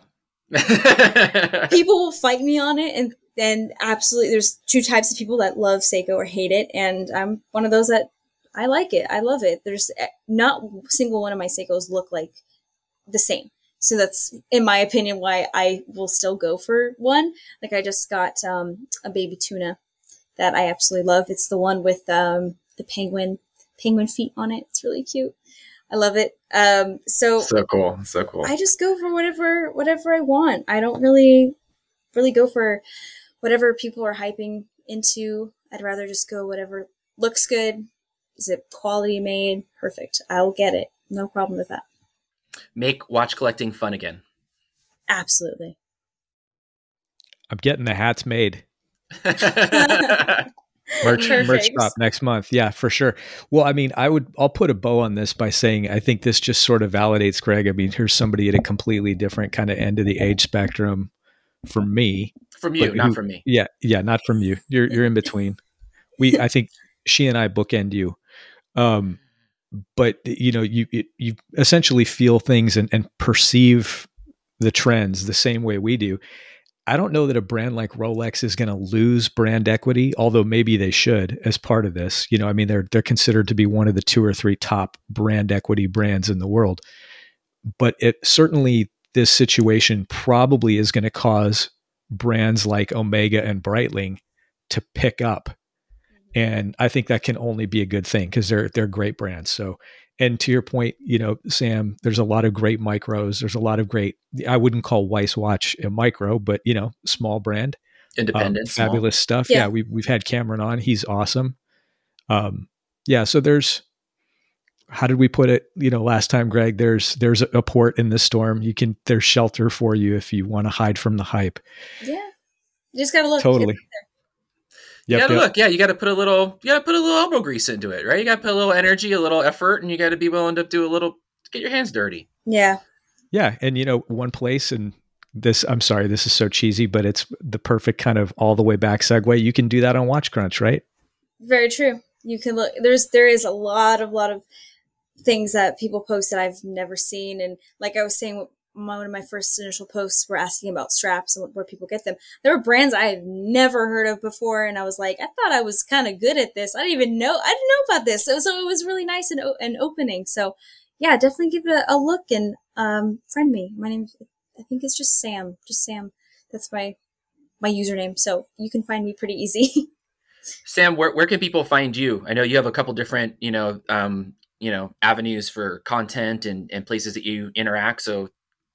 People will fight me on it. And absolutely, there's two types of people that love Seiko or hate it. And I'm one of those that, I like it. I love it. There's not single one of my Seikos look like the same. So that's, in my opinion, why I will still go for one. Like I just got a baby tuna that I absolutely love. It's the one with the penguin feet on it. It's really cute. I love it. So cool. I just go for whatever I want. I don't really go for whatever people are hyping into. I'd rather just go whatever looks good. Is it quality made? Perfect. I'll get it. No problem with that. Make watch collecting fun again. Absolutely. I'm getting the hats made. Merch shop next month. Yeah, for sure. Well, I mean, I'll put a bow on this by saying, I think this just sort of validates Greg. I mean, here's somebody at a completely different kind of end of the age spectrum from me. From you, not from me. Yeah. Yeah. Not from you. You're in between. I think she and I bookend you. But you know, you essentially feel things and perceive the trends the same way we do. I don't know that a brand like Rolex is going to lose brand equity, although maybe they should as part of this. You know, I mean, they're considered to be one of the 2 or 3 top brand equity brands in the world. But it certainly, this situation probably is going to cause brands like Omega and Breitling to pick up. And I think that can only be a good thing because they're great brands. So, and to your point, you know, Sam, there's a lot of great micros. There's a lot of great, I wouldn't call Weiss Watch a micro, but you know, small brand, independent, fabulous stuff. Yeah. We've had Cameron on. He's awesome. Yeah. So there's, how did we put it? You know, last time, Greg, there's a port in the storm. There's shelter for you if you want to hide from the hype. Yeah. You just got to look. Totally. Yep. Look, yeah, you gotta put a little elbow grease into it, right? You gotta put a little energy, a little effort, and you gotta be willing to do a little, get your hands dirty. Yeah. Yeah. And you know, one place, and this, I'm sorry, this is so cheesy, but it's the perfect kind of all the way back segue. You can do that on WatchCrunch, right? Very true. You can look, there is a lot of things that people post that I've never seen. And like I was saying, one of my first initial posts were asking about straps and where people get them. There were brands I had never heard of before. And I was like, I thought I was kind of good at this. I didn't know about this. So it was really nice and opening. So yeah, definitely give it a look and friend me. My name, I think it's just Sam. That's my username. So you can find me pretty easy. Sam, where can people find you? I know you have a couple different, avenues for content and places that you interact. So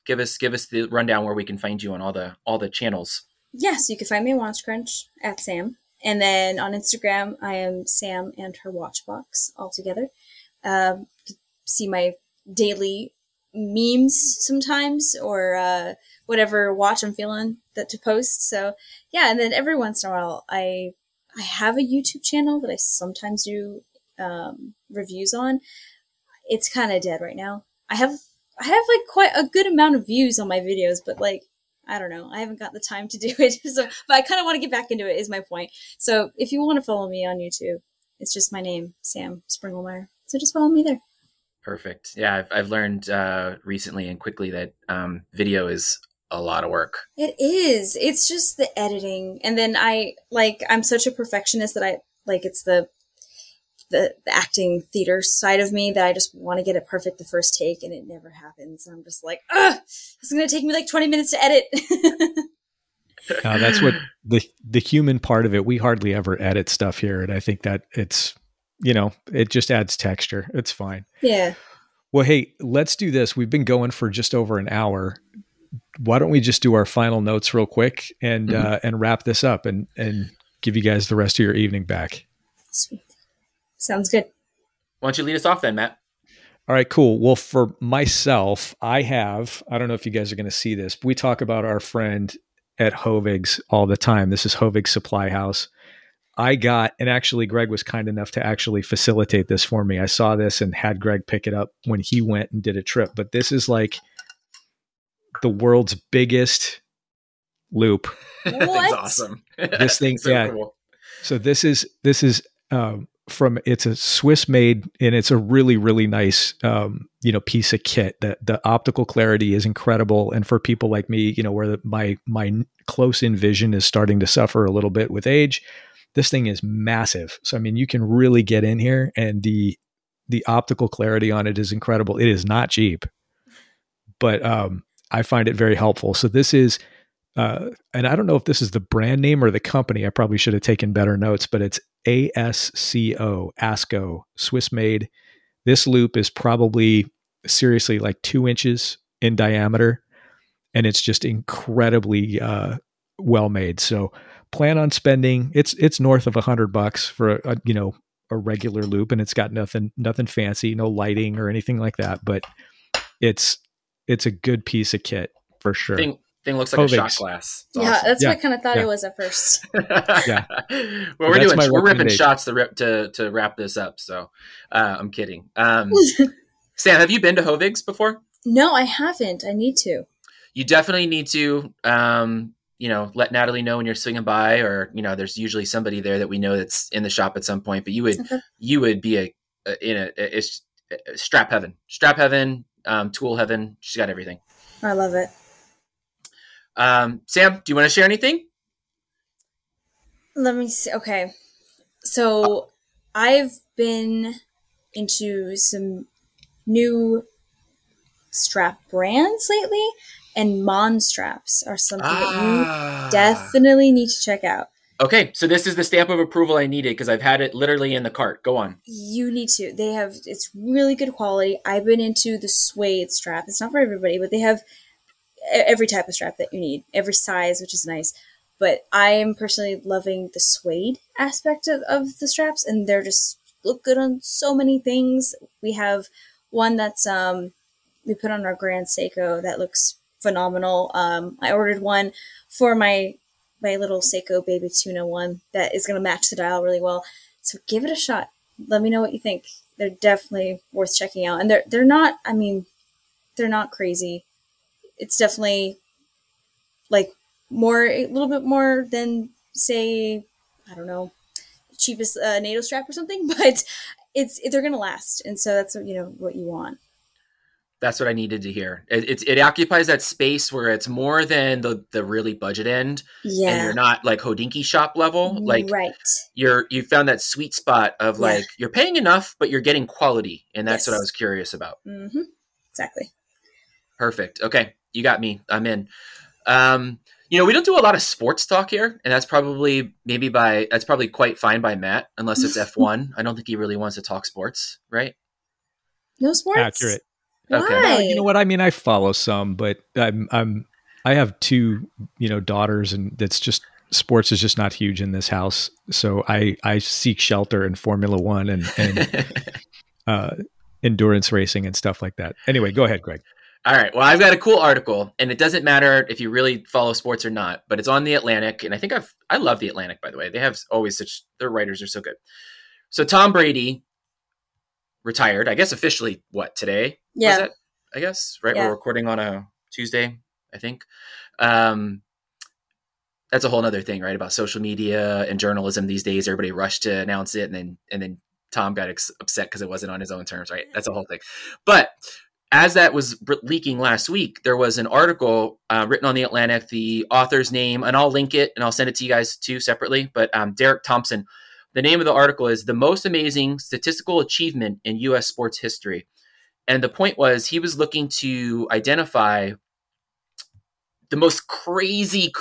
Give us the rundown where we can find you on all the channels. Yes, you can find me on WatchCrunch at Sam And then on Instagram, I am Sam and her watch box all together. See my daily memes sometimes, or whatever watch I'm feeling that to post. So yeah, and then every once in a while, I have a YouTube channel that I sometimes do reviews on. It's kind of dead right now. I have like quite a good amount of views on my videos, but like, I don't know. I haven't got the time to do it. So, but I kind of want to get back into it is my point. So if you want to follow me on YouTube, it's just my name, Sam Springlemeyer. So just follow me there. Perfect. Yeah. I've learned recently and quickly that video is a lot of work. It is. It's just the editing. And then I'm such a perfectionist that it's the acting theater side of me that I just want to get it perfect the first take, and it never happens. And I'm just like, it's going to take me like 20 minutes to edit. That's what the human part of it. We hardly ever edit stuff here. And I think that it's, it just adds texture. It's fine. Yeah. Well, hey, let's do this. We've been going for just over an hour. Why don't we just do our final notes real quick and wrap this up and give you guys the rest of your evening back. Sweet. Sounds good. Why don't you lead us off then, Matt? All right, cool. Well, for myself, I don't know if you guys are going to see this, but we talk about our friend at Hovig's all the time. This is Hovig's Supply House. Greg was kind enough to actually facilitate this for me. I saw this and had Greg pick it up when he went and did a trip. But this is like the world's biggest loop. What? That's awesome. This thing, so yeah. Cool. So this is it's a Swiss made, and it's a really, really nice, piece of kit. The optical clarity is incredible. And for people like me, where my close in vision is starting to suffer a little bit with age, this thing is massive. So, you can really get in here, and the optical clarity on it is incredible. It is not cheap, but, I find it very helpful. So this is, and I don't know if this is the brand name or the company. I probably should have taken better notes, but it's Asco, Swiss made. This loop is probably seriously like 2 inches in diameter, and it's just incredibly well made. So plan on spending. It's north of $100 for a regular loop, and it's got nothing fancy, no lighting or anything like that. But it's a good piece of kit for sure. Thing looks like Hovig's. A shot glass. It's yeah, awesome. That's what I kind of thought it was at first. Yeah. Well, we're ripping shots to wrap this up. So I'm kidding. Sam, have you been to Hovig's before? No, I haven't. I need to. You definitely need to. Let Natalie know when you're swinging by, or there's usually somebody there that we know that's in the shop at some point. But you would be in strap heaven, tool heaven. She's got everything. I love it. Sam, do you want to share anything? Let me see. Okay. So I've been into some new strap brands lately, and Mon straps are something that you definitely need to check out. Okay. So this is the stamp of approval I needed, because I've had it literally in the cart. Go on. You need to. It's really good quality. I've been into the suede strap. It's not for everybody, but they have every type of strap that you need, every size, which is nice. But I am personally loving the suede aspect of the straps, and they're just look good on so many things. We have one that's we put on our Grand Seiko that looks phenomenal. I ordered one for my little Seiko baby tuna one that is going to match the dial really well. So give it a shot. Let me know what you think. They're definitely worth checking out, and they're not. They're not crazy. It's definitely like a little bit more than, say, I don't know, cheapest NATO strap or something, but they're going to last. And so that's what you want. That's what I needed to hear. It occupies that space where it's more than the really budget end. Yeah. And you're not like Hodinkee shop level. Like right. You found that sweet spot of like, you're paying enough, but you're getting quality. And that's what I was curious about. Mm-hmm. Exactly. Perfect. Okay. You got me. I'm in. We don't do a lot of sports talk here, and that's probably quite fine by Matt, unless it's F1. I don't think he really wants to talk sports, right? No sports. Accurate. Okay. Why? No, you know what I mean? I follow some, but I have two, daughters, and it's just sports is just not huge in this house. So I seek shelter in Formula One and endurance racing and stuff like that. Anyway, go ahead, Greg. All right. Well, I've got a cool article, and it doesn't matter if you really follow sports or not, but it's on The Atlantic. And I think I love The Atlantic, by the way. They have always such, their writers are so good. So Tom Brady retired, I guess officially, what, today? Yeah. Was it? I guess, right? Yeah. We're recording on a Tuesday, I think. That's a whole nother thing, right? About social media and journalism these days, everybody rushed to announce it. And then Tom got upset because it wasn't on his own terms, right? That's a whole thing. But as that was leaking last week, there was an article written on The Atlantic, the author's name, and I'll link it and I'll send it to you guys too separately. But Derek Thompson, the name of the article is The Most Amazing Statistical Achievement in U.S. Sports History. And the point was he was looking to identify the most crazy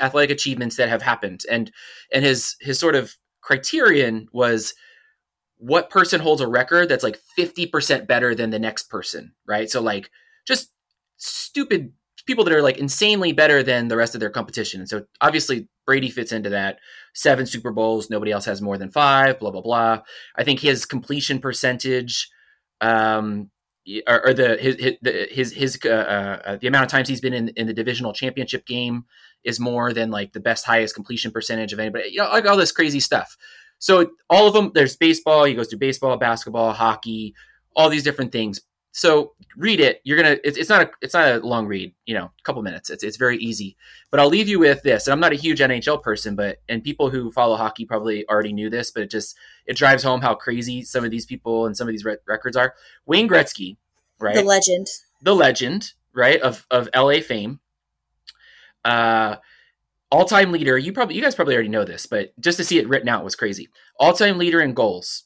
athletic achievements that have happened. And his sort of criterion was what person holds a record that's like 50% better than the next person, right? So like just stupid people that are like insanely better than the rest of their competition. And so obviously Brady fits into that. 7 Super Bowls, nobody else has more than 5, blah, blah, blah. I think his completion percentage, the amount of times he's been in the divisional championship game is more than like the best highest completion percentage of anybody, you know, like all this crazy stuff. So all of them, there's baseball, he goes through baseball, basketball, hockey, all these different things. So read it. You're going to, it's not a long read, you know, a couple minutes. It's very easy, but I'll leave you with this. And I'm not a huge NHL person, and people who follow hockey probably already knew this, but it drives home how crazy some of these people and some of these records are. Wayne Gretzky, right? The legend, right? Of LA fame, all-time leader. You guys probably already know this, but just to see it written out was crazy. All-time leader in goals.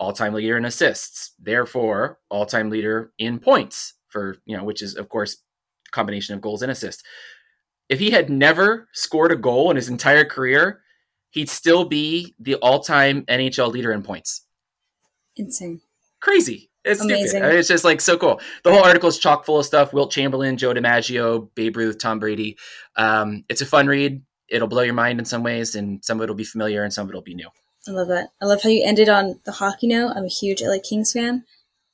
All-time leader in assists, therefore all-time leader in points for, you know, which is of course a combination of goals and assists. If he had never scored a goal in his entire career, he'd still be the all-time NHL leader in points. Insane. Crazy. It's amazing. Stupid. I mean, it's just like so cool. The whole article is chock full of stuff. Wilt Chamberlain, Joe DiMaggio, Babe Ruth, Tom Brady. It's a fun read. It'll blow your mind in some ways, and some of it'll be familiar and some of it'll be new. I love that. I love how you ended on the hockey note. I'm a huge LA Kings fan.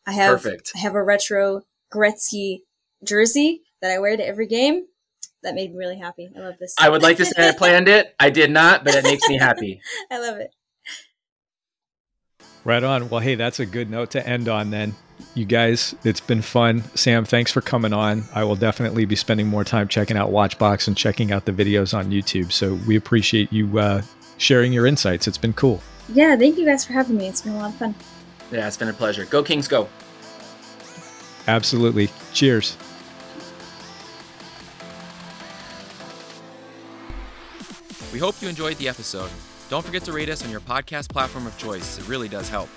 I have a retro Gretzky jersey that I wear to every game. That made me really happy. I love this. I would like to say I planned it. I did not, but it makes me happy. I love it. Right on. Well, hey, that's a good note to end on then. You guys, it's been fun. Sam, thanks for coming on. I will definitely be spending more time checking out Watchbox and checking out the videos on YouTube. So we appreciate you sharing your insights. It's been cool. Yeah, thank you guys for having me. It's been a lot of fun. Yeah, it's been a pleasure. Go Kings, go. Absolutely. Cheers. We hope you enjoyed the episode. Don't forget to rate us on your podcast platform of choice. It really does help.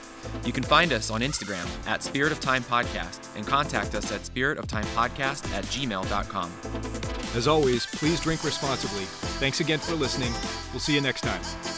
You can find us on Instagram at Spirit of Time Podcast and contact us at spiritoftimepodcast@gmail.com. As always, please drink responsibly. Thanks again for listening. We'll see you next time.